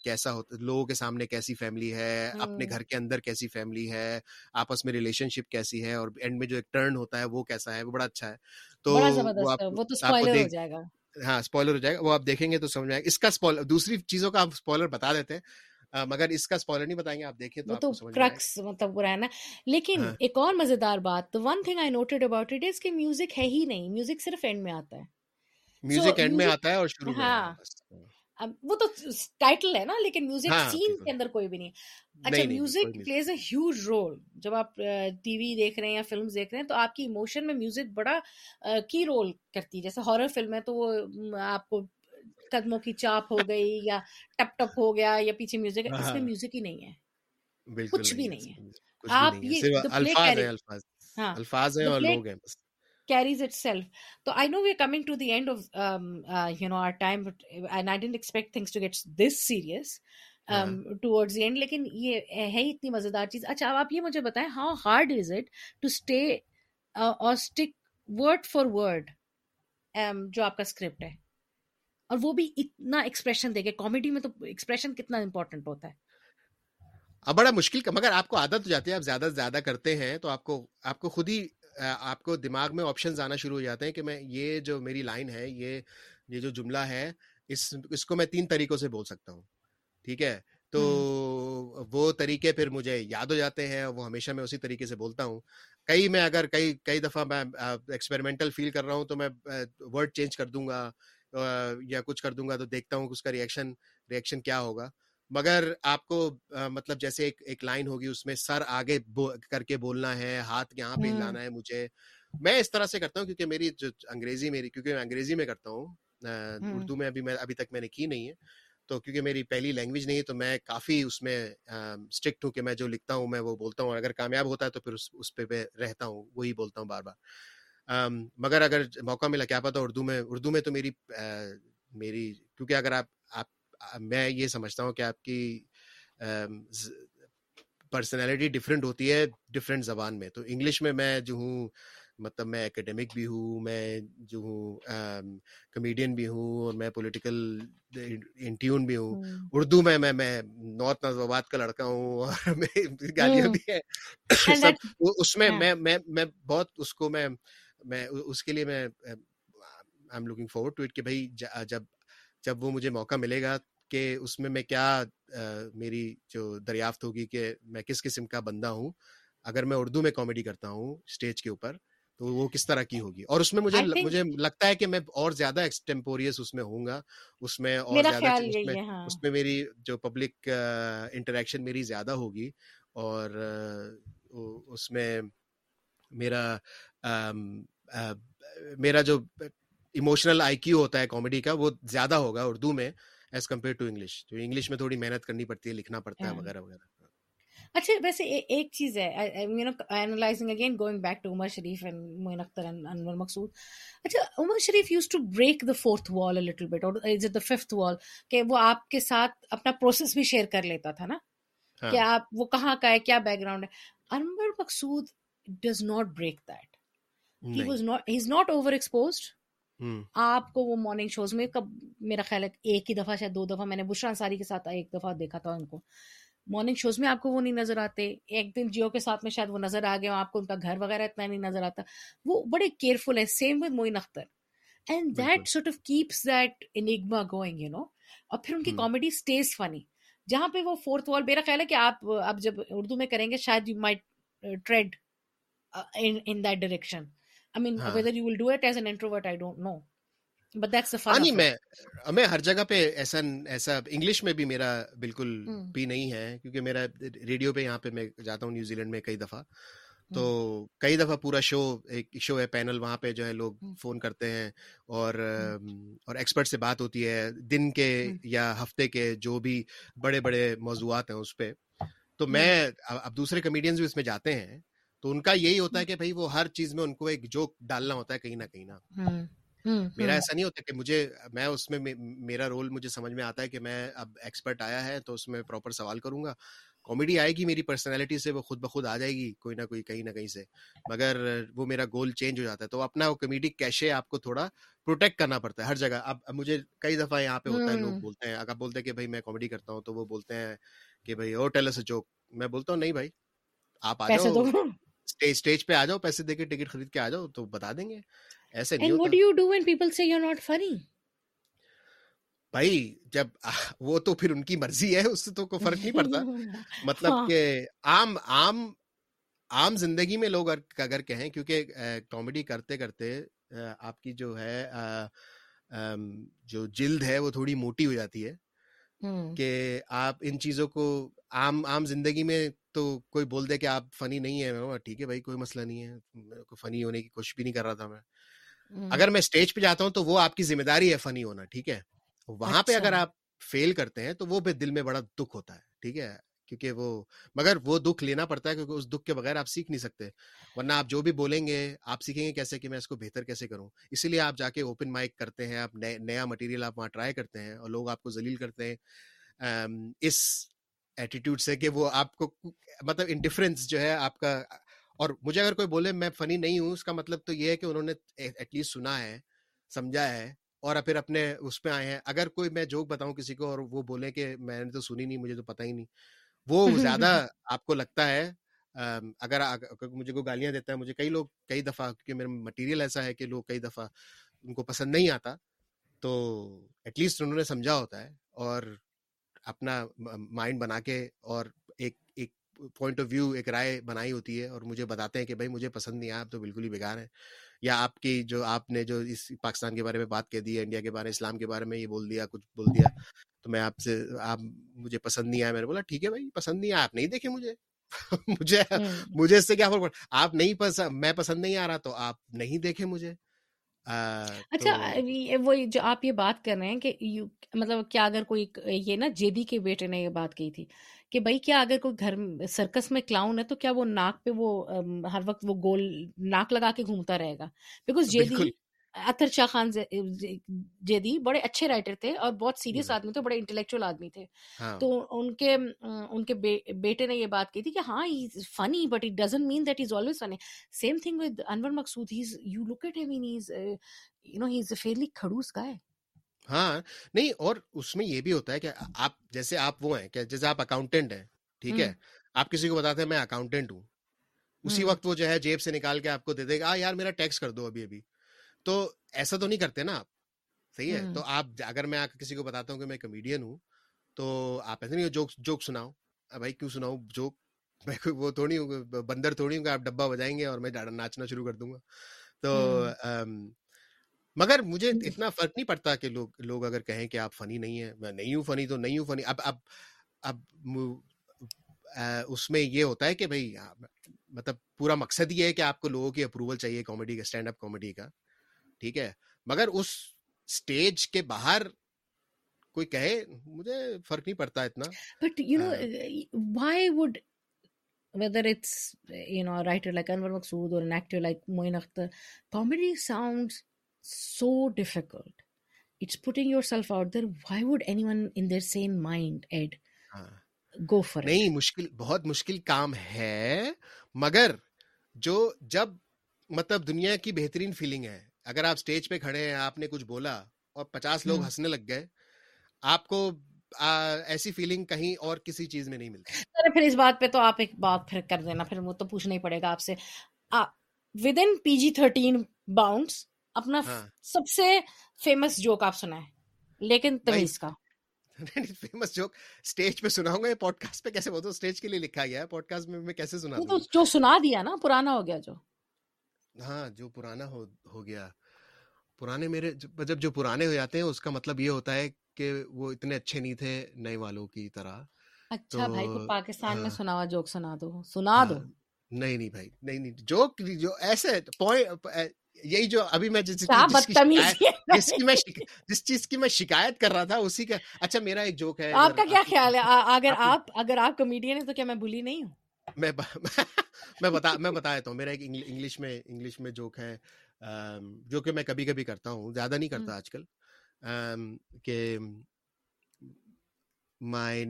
کیسا ہوتا, لوگوں کے سامنے کیسی فیملی ہے, اپنے گھر کے اندر کیسی فیملی ہے, آپس میں ریلیشن شپ کیسی ہے, اور اینڈ میں جو ایک ٹرن ہوتا ہے وہ کیسا ہے, وہ بڑا اچھا ہے. تو ہاں اسپوائلر ہو جائے گا, وہ آپ دیکھیں گے تو سمجھ میں آئے گا. اس کا اسپوائلر, دوسری چیزوں کا آپ اسپوائلر بتا دیتے ہیں مگر اس کا اسپوائلر نہیں بتائیں گے, آپ دیکھیں تو کرکس مطلب پورا ہے نا. لیکن ایک اور مزیدار بات, the one thing I noted about it is کہ میوزک ہے ہی نہیں, میوزک صرف اینڈ میں آتا ہے, میوزک اینڈ میں آتا ہے اور شروع میں, ہاں وہ تو ٹائٹل ہے نا, لیکن میوزک سین کے اندر کوئی بھی نہیں. اچھا, music plays a huge role, جب آپ ٹی وی دیکھ رہے ہیں یا فلمز دیکھ رہے ہیں تو آپ کی ایموشن میں میوزک بڑا کی رول کرتی ہے. جیسے ہارر فلم ہے تو وہ آپ کو قدموں کی چاپ ہو گئی یا ٹپ ٹپ ہو گیا یا پیچھے میوزک, اس میں میوزک ہی نہیں ہے, کچھ بھی نہیں ہے. آپ یہ الفاظ ہیں اور لوگ ہیں بس, carries itself. So I know we're coming to the end of our time, but, and I didn't expect things to get this serious towards the end, lekin ye hai itni mazedar cheez. Acha, ab aap ye mujhe bataye, how hard is it to stay or stick word for word jo aapka script hai, aur wo bhi itna expression deke. Comedy mein to expression kitna important hota hai. Ab bada mushkil ka, magar aapko aadat ho jati hai, aap zyada se zyada karte hain to aapko khud hi, آپ کو دماغ میں options آنا شروع ہو جاتے ہیں کہ میں یہ جو میری لائن ہے, یہ جو جملہ ہے, اس کو میں 3 طریقوں سے بول سکتا ہوں, ٹھیک ہے. تو وہ طریقے پھر مجھے یاد ہو جاتے ہیں, وہ ہمیشہ میں اسی طریقے سے بولتا ہوں. کئی دفعہ میں ایکسپیریمنٹل فیل کر رہا ہوں تو میں ورڈ چینج کر دوں گا یا کچھ کر دوں گا, تو دیکھتا ہوں کہ اس کا ریئیکشن کیا ہوگا. مگر آپ کو مطلب جیسے ایک لائن ہوگی, اس میں سر آگے کر کے بولنا ہے, ہاتھ یہاں پہ لانا ہے. مجھے, میں اس طرح سے کرتا ہوں کیونکہ میری جو کیونکہ میں انگریزی میں کرتا ہوں, اردو میں ابھی تک میں نے کی نہیں ہے, تو کیونکہ میری پہلی لینگویج نہیں ہے تو میں کافی اس میں اسٹرکٹ ہوں کہ میں جو لکھتا ہوں میں وہ بولتا ہوں, اور اگر کامیاب ہوتا ہے تو پھر اس پہ میں رہتا ہوں, وہی بولتا ہوں بار بار. مگر اگر موقع ملا, کیا پتا اردو میں تو میری کیونکہ اگر آپ میں یہ سمجھتا ہوں کہ آپ کی پرسنالٹی ڈفرینٹ ہوتی ہے ڈفرینٹ زبان میں. تو انگلش میں میں جو ہوں, مطلب میں اکیڈمک بھی ہوں, میں جو ہوں کمیڈین بھی ہوں, اور میں پولیٹیکل انٹیون بھی ہوں. اردو میں میں نارتھ ناز آباد کا لڑکا ہوں, اور میں گالیاں بھی ہیں سب, اس میں میں بہت اس کو میں اس کے لیے میں I am looking forward to it کہ بھائی جب وہ مجھے موقع ملے گا کہ اس میں کیا میری جو دریافت ہوگی کہ میں کس قسم کا بندہ ہوں. اگر میں اردو میں کامیڈی کرتا ہوں اسٹیج کے اوپر تو وہ کس طرح کی ہوگی, اور اس میں مجھے لگتا ہے کہ میں اور زیادہ ایکسٹمپوریس اس میں ہوں گا, اس میں اور زیادہ, اس میں میری جو پبلک انٹریکشن میری زیادہ ہوگی, اور اس میں میرا جو ایموشنل آئی کیو ہوتا ہے کامیڈی کا وہ زیادہ ہوگا اردو میں ایز کمپیئر ٹو انگلش. تو انگلش میں تھوڑی محنت کرنی پڑتی ہے, لکھنا پڑتا ہے وغیرہ وغیرہ. اچھا, ویسے ایک چیز ہے, you know, analysing again, going back to Umar Sharif and Moin Akhtar and Anwar Maqsood. اچھا, عمر شریف use to break the fourth wall a little but, اور از اٹ دا ففتھ وال, کہ وہ آپ کے ساتھ اپنا پروسیس بھی شیئر کر لیتا تھا نا, کہ آپ وہ کہاں کا ہے, کیا بیک گراؤنڈ ہے. Anwar Maqsood does not break that. He is not over exposed. آپ کو وہ مارننگ شوز میں میرا خیال ہے ایک ہی دفعہ شاید دو دفعہ میں نے بشرا انصاری کے ساتھ ایک دفعہ دیکھا تھا ان کو مارننگ شوز میں. آپ کو وہ نہیں نظر آتے. ایک دن جیو کے ساتھ میں شاید وہ نظر آ گئے, آپ کو ان کا گھر وغیرہ اتنا نہیں نظر آتا. وہ بڑے کیئرفل ہیں. Same with Moin Akhtar, and that sort of keeps that enigma going, you know. اور پھر ان کی کامیڈی اسٹیز فنی, جہاں پہ وہ فورتھ وال, میرا خیال ہے کہ آپ اب جب اردو میں کریں گے شاید you might tread in that direction. I mean, whether you will do it as an introvert, I don't know. But that's the fun. میں ہر جگہ پہ ایسا انگلش میں بھی میرا بالکل بھی نہیں ہے, کیونکہ میرا ریڈیو پہ یہاں پہ میں جاتا ہوں نیوزی لینڈ میں کئی دفعہ, تو کئی دفعہ پورا شو ایک شو ہے پینل, وہاں پہ جو ہے لوگ فون کرتے ہیں اور ایکسپرٹ سے بات ہوتی ہے دن کے یا ہفتے کے جو بھی بڑے بڑے موضوعات ہیں اس پہ. تو میں اب دوسرے کمیڈینز بھی اس میں جاتے ہیں, تو ان کا یہی ہوتا ہے کہ بھائی وہ ہر چیز میں ان کو ایک جوک ڈالنا ہوتا ہے کہیں نہ کہیں نہ. میرا ایسا نہیں ہوتا کہ میں اس میں میرا رول مجھے سمجھ میں آتا ہے کہ میں اب ایکسپرٹ آیا ہے تو اس میں پراپر سوال کروں گا, کامیڈی آئے گی میری پرسنالٹی سے, وہ خود بخود آ جائے گی کوئی نہ کوئی کہیں نہ کہیں سے, مگر وہ میرا گول چینج ہو جاتا ہے. تو اپنا وہ کمیڈک کیشے آپ کو تھوڑا پروٹیکٹ کرنا پڑتا ہے ہر جگہ. اب مجھے کئی دفعہ یہاں پہ ہوتا ہے لوگ بولتے ہیں, اگر آپ بولتے ہیں کہ بھائی میں کامیڈی کرتا ہوں, تو وہ بولتے ہیں کہ بھائی اور ٹیل اس اے جوک. میں بولتا ہوں نہیں بھائی, آپ آ جاؤ اسٹیج پہ, آ جاؤ پیسے دے کے ٹکٹ خرید کے آ جاؤ تو بتا دیں گے. ایسے نہیں ہوتا. And what do you do when people say you're not funny? بھائی جب وہ تو پھر ان کی مرضی ہے, اس سے تو کوئی فرق نہیں پڑتا. مطلب کہ عام عام عام زندگی میں لوگ اگر کہیں, کیونکہ کامیڈی کرتے کرتے آپ کی جو ہے جو جلد ہے وہ تھوڑی موٹی ہو جاتی ہے کہ آپ ان چیزوں کو عام زندگی میں تو کوئی بول دے کہ آپ فنی نہیں ہے, ٹھیک ہے بھائی کوئی مسئلہ نہیں ہے, فنی ہونے کی کوشش بھی نہیں کر رہا تھا میں. اگر میں اسٹیج پہ جاتا ہوں تو وہ آپ کی ذمہ داری ہے فنی ہونا, ٹھیک ہے. وہاں پہ اگر آپ فیل کرتے ہیں تو وہ پھر دل میں بڑا دکھ ہوتا ہے, ٹھیک ہے, کیونکہ وہ مگر وہ دکھ لینا پڑتا ہے, کیونکہ اس دکھ کے بغیر آپ سیکھ نہیں سکتے. ورنہ آپ جو بھی بولیں گے آپ سیکھیں گے کیسے کہ میں اس کو بہتر کیسے کروں. اسی لیے آپ جا کے اوپن مائک کرتے ہیں, آپ نیا مٹیریل آپ وہاں ٹرائی کرتے ہیں, اور لوگ آپ کو ذلیل کرتے ہیں اس ایٹیٹیوڈ سے کہ وہ آپ کو مطلب انڈیفرنس جو ہے آپ کا. اور مجھے اگر کوئی بولے میں فنی نہیں ہوں, اس کا مطلب تو یہ ہے کہ انہوں نے ایٹ لیسٹ سنا ہے, سمجھا ہے, اور پھر اپنے اس پہ آئے ہیں. اگر کوئی میں جوک بتاؤں کسی کو اور وہ بولے کہ میں نے تو سنی نہیں, مجھے تو پتہ ہی نہیں, وہ زیادہ آپ کو لگتا ہے. اگر مجھے کوئی گالیاں دیتا ہے, مجھے کئی لوگ کئی دفعہ, کیونکہ میرا مٹیریل ایسا ہے کہ لوگ کئی دفعہ ان کو پسند نہیں آتا, تو ایٹ لیسٹ انہوں نے سمجھا ہوتا ہے اور اپنا مائنڈ بنا کے اور ایک پوائنٹ آف ویو, ایک رائے بنائی ہوتی ہے, اور مجھے بتاتے ہیں کہ بھائی مجھے پسند نہیں آیا, آپ تو بالکل ہی بیکار ہیں, یا آپ کی جو آپ نے جو اس پاکستان کے بارے میں بات کہہ دی ہے, انڈیا کے بارے میں, اسلام کے بارے میں یہ بول دیا, کچھ بول دیا, تو میں آپ سے آپ مجھے پسند نہیں آیا. میں نے بولا ٹھیک ہے بھائی پسند نہیں آیا, آپ نہیں دیکھے مجھے مجھے اس سے کیا فرق, آپ نہیں پسند, میں پسند نہیں آ رہا تو آپ نہیں دیکھے مجھے. اچھا وہ جو آپ یہ بات کر رہے ہیں کہ مطلب کیا اگر کوئی, یہ نا جیدی کے بیٹے نے یہ بات کہی تھی کہ بھائی کیا اگر کوئی گھر سرکس میں کلاؤن ہے تو کیا وہ ناک پہ وہ ہر وقت وہ گول ناک لگا کے گھومتا رہے گا؟ بیکاز جیدی اطہر شاہ خان جیدی بڑے اچھے رائٹر تھے اور بہت سیریس آدمی تھے, بڑے انٹلیکچوئل آدمی تھے, تو ان کے بیٹے نے یہ بات کہی تھی کہ ہاں he is funny but it doesn't mean that he is always funny. Same thing with Anwar Maqsood, he is, you look at him and he is, you know, he is a fairly کھڑوس گائے. ہاں نہیں, اور اس میں یہ بھی ہوتا ہے کہ آپ جیسے آپ وہ ہیں کہ جیسے آپ اکاؤنٹنٹ ہیں, ٹھیک ہے, آپ کسی کو بتاتے ہیں میں اکاؤنٹنٹ ہوں, اسی وقت وہ جو ہے جیب سے نکال کے آپ کو دے دے گا, یار میرا ٹیکس کر دو ابھی. تو ایسا تو نہیں کرتے نا آپ, صحیح ہے. تو آپ اگر میں کسی کو بتاتا ہوں کہ میں کمیڈین ہوں تو آپ ایسے نہیں جوک سناؤ, بھائی کیوں سناؤں جوک, میں وہ تھوڑی ہوں, بندر تھوڑی ہوں کہ آپ ڈبہ بجائیں گے اور میں ناچنا شروع کر دوں گا. تو مگر مجھے اتنا فرق نہیں پڑتا کہ لوگ اگر کہیں کہ آپ فنی نہیں ہیں, میں نہیں ہوں فنی تو نہیں ہوں فنی. اب اس میں یہ ہوتا ہے کہ بھائی مطلب پورا مقصد یہ ہے کہ آپ کو لوگوں کی اپروول چاہیے کامیڈی کا, اسٹینڈ اپ کامیڈی کا, ٹھیک ہے. مگر اس سٹیج کے باہر کوئی کہے مجھے فرق نہیں پڑتا اتنا. But you know why would, whether it's, you know, a writer like Anwar Maqsood or an actor like Muin Akhtar, comedy sounds so difficult, it's putting yourself out there, why would anyone in their sane mind, Ed, go for it. نہیں مشکل, بہت مشکل کام ہے, مگر جو جب مطلب دنیا کی بہترین فیلنگ ہے, اگر آپ اسٹیج پہ کھڑے ہیں, آپ نے کچھ بولا اور 50 لوگ ہنسنے لگ گئے, آپ کو ایسی فیلنگ کہیں اور کسی چیز میں نہیں ملتی. ارے پھر اس بات پہ تو آپ ایک بات پھر کر دینا, پھر وہ تو پوچھنا ہی پڑے گا آپ سے. ود ان پی جی 13 باؤنڈس اپنا سب سے فیمس جوک آپ سنا ہے, لیکن تمیز کا. فیمس جوک اسٹیج پہ سناؤں گا یا پوڈ کاسٹ پہ؟ کیسے, وہ تو اسٹیج کے لیے لکھا گیا ہے, پوڈ کاسٹ میں کیسے سنا دوں؟ جو سنا دیا نا پرانا ہو گیا. جو ہاں جو پرانا ہو گیا, پرانے میرے جب جو پرانے ہو جاتے ہیں اس کا مطلب یہ ہوتا ہے کہ وہ اتنے اچھے نہیں تھے نئے والوں کی طرح. اچھا بھائی کو پاکستان میں سنا ہوا جوک سنا دو. نہیں بھائی, نہیں جوک جو ایسے یہی جو ابھی میں جس چیز کی میں شکایت کر رہا تھا اسی کا. اچھا میرا ایک جوک ہے, آپ کا کیا خیال ہے, اگر آپ کمیڈین ہیں تو کیا میں بھولی نہیں ہوں؟ میں بتا دیتا ہوں. میرا ایک انگلش میں جوک ہے جو کہ میں کبھی کبھی کرتا ہوں, زیادہ نہیں کرتا آج کل, کہ my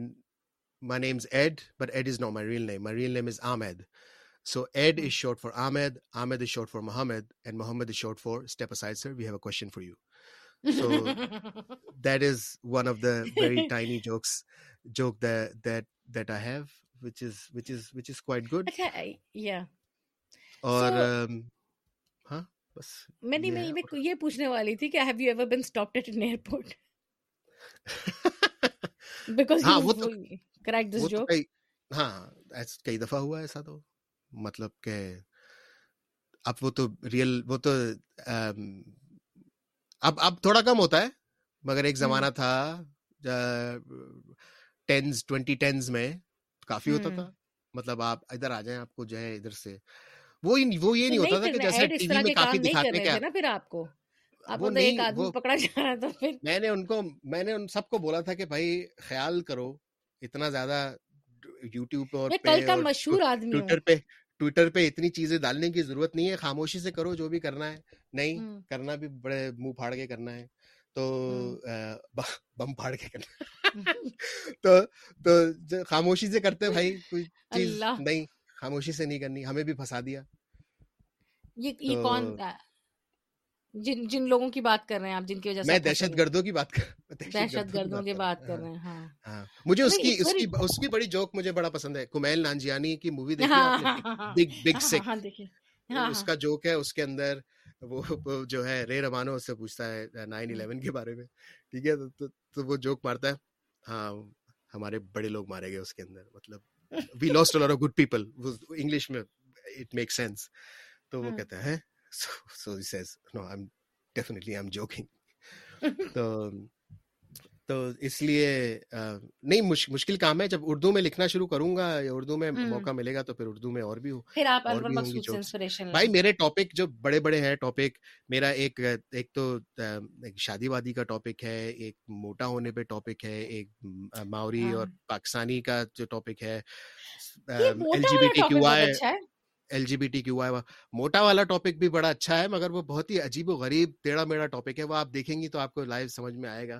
name's Ed, but Ed is not my real name. My real name is Ahmed. So Ed is short for Ahmed, Ahmed is short for Muhammad, and Muhammad is short for step aside, sir. We have a question for you. So that is one of the very tiny joke that I have, which is quite good. Okay, yeah. Or huh? بس میں یہ پوچھنے والی تھی کہ have you ever been stopped at an airport? Because you cracked this joke. ہاں کئی دفعہ ہوا ایسا, تو مطلب کہ اب وہ تو اب تھوڑا کم ہوتا ہے, مگر ایک زمانہ تھا 2010s میں کافی ہوتا تھا. مطلب آپ ادھر آ جائیں, آپ کو جو ہے ادھر سے وہ یہ نہیں ہوتا تھا کہ جیسے ٹی وی میں کافی دکھاتے ہیں نا. پھر آپ کو ایک آدمی پکڑا جا رہا تھا, پھر میں نے ان سب کو بولا تھا کہ بھائی خیال کرو, اتنا زیادہ یوٹیوب اور کل کا مشہور آدمی ٹویٹر پہ اتنی چیزیں ڈالنے کی ضرورت نہیں ہے, خاموشی سے کرو جو بھی کرنا ہے. نہیں کرنا بھی بڑے منہ پھاڑ کے کرنا ہے تو بم پھاڑ کے کرنا, تو خاموشی سے کرتے بھائی, کوئی چیز نہیں, خاموشی سے نہیں کرنی. ہمیں بھی پھنسا دیا. یہ کون, جن لوگوں کی بات کر رہے ہیں آپ, جن کی وجہ سے میں دہشت گردوں کی بات کر رہے ہیں. مجھے اس کی بڑی جوک مجھے بڑا پسند ہے. کومیل نانجیانی کی مووی دیکھی, بگ سکس, اس کا جوک ہے, اس کے اندر وہ جو ہے رے رمانو اس سے پوچھتا ہے 9/11 کے بارے میں, ٹھیک ہے, تو وہ جوک مارتا ہے, ہاں ہمارے بڑے لوگ مارے گئے اس کے اندر, مطلب we lost a lot of good people. English mein it makes sense. تو وہ کہتا ہے so he says no, I'm definitely joking. تو اس لیے نہیں, مشکل کام ہے. جب اردو میں لکھنا شروع کروں گا یا اردو میں موقع ملے گا تو پھر اردو میں اور بھی ہو. پھر آپ انور مقصود سے انسپریشن. بھائی میرے ٹاپک جو بڑے بڑے ہیں ٹاپک, میرا ایک تو شادی وادی کا ٹاپک ہے, ایک موٹا ہونے پہ ٹاپک ہے, ایک ماوری اور پاکستانی کا جو ٹاپک ہے, LGBTQI. موٹا والا ٹاپک بھی بڑا اچھا ہے, مگر وہ بہت ہی عجیب و غریب ٹیڑھا میڑھا ٹاپک ہے. وہ آپ دیکھیں گی تو آپ کو لائیو سمجھ میں آئے گا.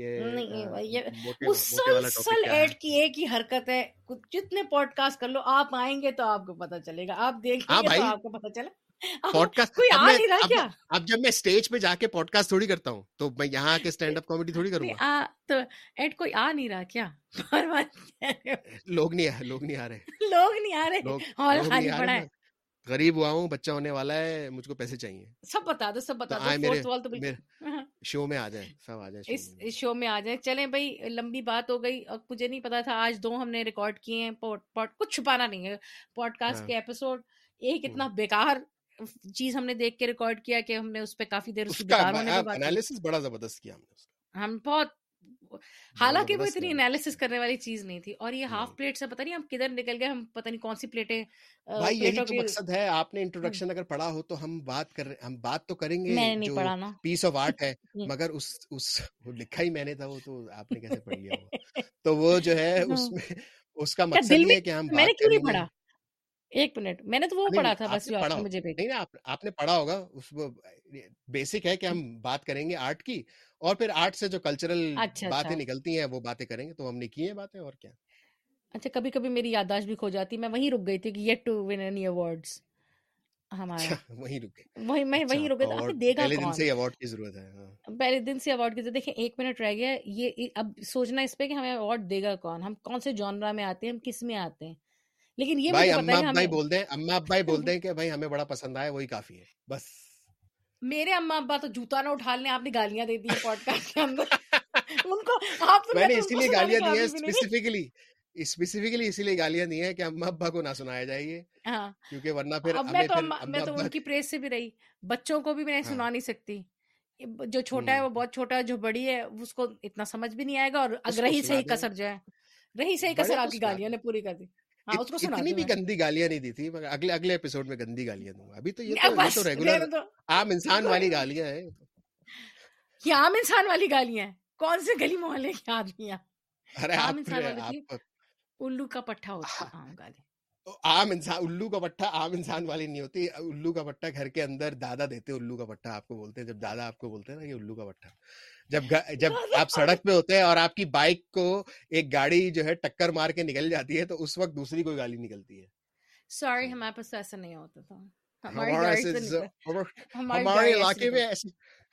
مسلسل ایڈ کی ایک ہی حرکت ہے, جتنے پوڈ کاسٹ کر لو, آپ آئیں گے تو آپ کو پتا چلے گا, آپ دیکھیں گے تو آپ کو پتا چلے. اب جب میں اسٹیج پہ جا کے پوڈ کاسٹ تھوڑی کرتا ہوں تو میں یہاں کے اسٹینڈ اپ کامیڈی تھوڑی کروں گا. تو ایڈ کوئی آ نہیں رہا کیا؟ لوگ نہیں آ رہے. غریب ہوا ہوں, بچہ ہونے والا ہے, مجھ کو پیسے چاہیے. سب بتا دو, سب بتا دو, شو میں آ جائیں, سب آ جائیں اس شو میں آ جائیں. چلیں بھائی لمبی بات ہو گئی, اور مجھے نہیں پتا تھا آج 2 ہم نے ریکارڈ کیے ہیں. کچھ چھپانا نہیں ہے, پوڈ کاسٹ کے ایپیسوڈ ایک اتنا بیکار چیز ہم نے دیکھ کے ریکارڈ کیا کہ ہم نے اس پہ کافی دیر انالیسس بڑا زبردست کیا. ہم بہت, حالانکہ وہ اتنی انالیسس کرنے والی چیز نہیں تھی. اور یہ ہاف پلیٹ سے پتہ نہیں ہم کدھر نکل گئے, ہم پتہ نہیں کون سی پلیٹیں. بھائی یہی تو مقصد ہے, آپ نے انٹروڈکشن اگر پڑھا ہو تو ہم بات تو کریں گے. میں نے نہیں پڑھا نا, پیس آف آرٹ ہے, مگر اس لکھا ہی میں نے تھا, وہ تو آپ نے کیسے پڑھ لیا ہوا. تو وہ جو ہے اس میں اس کا مقصد یہ ہے کہ ہم میں نے کیوں نہیں پڑھا. ایک منٹ, میں نے تو وہ پڑھا تھا بس, مجھے نہیں نا آپ نے پڑھا ہوگا. اس بیسک ہے کہ ہم بات کریں گے آرٹ کی, اور پھر آرٹ سے جو کلچرل باتیں نکلتی ہیں وہ باتیں کریں گے. تو ہم نے کی ہیں باتیں, اور کیا. اچھا کبھی کبھی میری یادداشت بھی کھو جاتی, میں وہیں رک گئی تھی کہ yet to win any awards ہمارا, وہیں رک گئے. آپ کو دے گا کون؟ پہلے دن سے ایوارڈ کی ضرورت ہے. دیکھیں 1 منٹ رہ گیا, یہ اب سوچنا اس پہ کہ ہمیں ایوارڈ دے گا کون, ہم کون سے جانرا میں آتے ہیں, ہم کس میں آتے ہیں. لیکن یہ اما ابا بول دیں کہ بھائی ہمیں بڑا پسند آیا, وہی کافی ہے بس. میرے اما ابا تو جوتا نہ اٹھا لیں, آپ نے گالیاں دے دی ہیں پوڈ کاسٹ کے اندر ان کو. آپ نے اس لیے گالیاں دی ہیں اسپیسیفکلی اسی لیے گالیاں دی ہیں کہ اما ابا کو نہ سنایا جائے, کیونکہ ورنہ پھر میں تو ان کی پریس سے بھی رہی. بچوں کو بھی میں سنا نہیں سکتی, جو چھوٹا ہے وہ بہت چھوٹا ہے, جو بڑی ہے اس کو اتنا سمجھ بھی نہیں آئے گا. اور اگر رہی صحیح کسر آپ کی گالیاں نے پوری کر دی. اتنی بھی گندی گالیاں نہیں دی تھی, مگر اگلے ایپیسوڈ میں گندی گالیاں دوں گا. ابھی تو یہ تو ریگولر عام انسان والی گالیاں ہیں, یہ عام انسان والی گالیاں ہیں. کون سے گلی محلے کے آدمی ہیں؟ عام انسان والی الو کا پٹھا ہوتا ہے. عام گالی عام انسان, الو کا پٹھا عام انسان والی نہیں ہوتی. الو کا پٹھا گھر کے اندر دادا دیتے, الو کا پٹھا آپ کو بولتے ہیں. جب دادا آپ کو بولتے ہیں نا یہ الو کا پٹھا, جب آپ سڑک پہ ہوتے ہیں اور آپ کی بائک کو ایک گاڑی جو ہے ٹکر مار کے نکل جاتی ہے, تو اس وقت دوسری کوئی گالی نکلتی ہے. سوری, ہمارے پاس ایسا نہیں ہوتا تھا.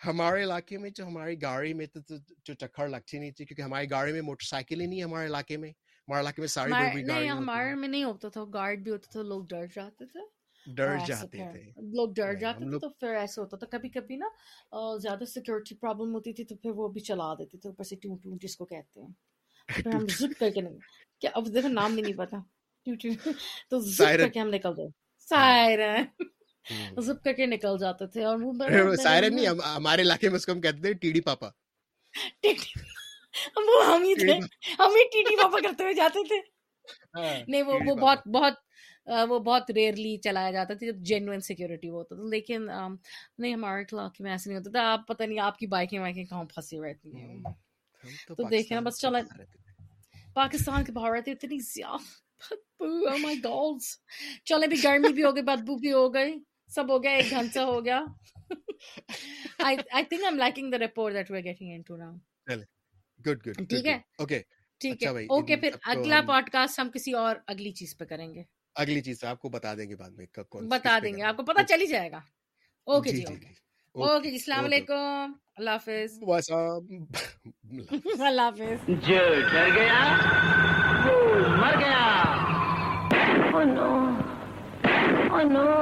ہمارے علاقے میں جو ہماری گاڑی میں جو چکر لگتی نہیں تھی, کیونکہ ہماری گاڑی میں موٹر سائیکل ہی نہیں. ہمارے علاقے میں ساری کوئی گاڑی نہیں, ہمارے میں نہیں ہوتا تھا. گارڈ بھی ہوتا تھا, لوگ ڈر جاتے تھے. ڈر جاتے تھے تو پھر ایسے ہوتا تھا. کبھی کبھی نا زیادہ سیکیورٹی پرابلم ہوتی تھی, تو پھر وہ بھی چلا دیتے تھے اوپر سے ٹو ٹو, جس کو کہتے ہیں. پھر ہم زپ کر کے کیا, اب دیکھو نام بھی نہیں پتا, ٹو ٹو تو زپ کر کے ہم نکل گئے. سائرن زپ کر کے نکل جاتے تھے. اور وہ سائرن نہیں, ہمارے علاقے میں اس کو ہم کہتے تھے ٹی ڈی پاپا. وہ ہم ہی تھے, ہم ہی ٹی ڈی پاپا کرتے ہوئے جاتے تھے. نہیں, وہ بہت ریئرلی چلایا جاتا تھا, جب جینوئن سیکیورٹی ہوتا تھا. لیکن نہیں, ہمارے علاقے میں ایسا نہیں ہوتا تھا. آپ پتہ نہیں آپ کی بائکیں کہاں پھنسی رہتی ہیں. تو دیکھیں نا, بس چلا پاکستان کے باہر رہتے, اتنی زیادہ بدبو, او مائی گاڈ. چلے بھی گرمی بھی ہو گئی, بدبو بھی ہو گئی, سب ہو گیا, 1 گھنٹہ ہو گیا. I think I'm liking the rapport that we're getting into now. Good. ٹھیک ہے. اوکے, پھر اگلا پوڈ کاسٹ ہم کسی اور اگلی چیز پہ کریں گے. اگلی چیز آپ کو بتا دیں گے, بعد میں بتا دیں گے, آپ کو پتا چل ہی جائے گا. اوکے جی, اوکے جی, السلام علیکم, اللہ حافظ. اللہ حافظ. جو ڈر گیا وہ مر گیا.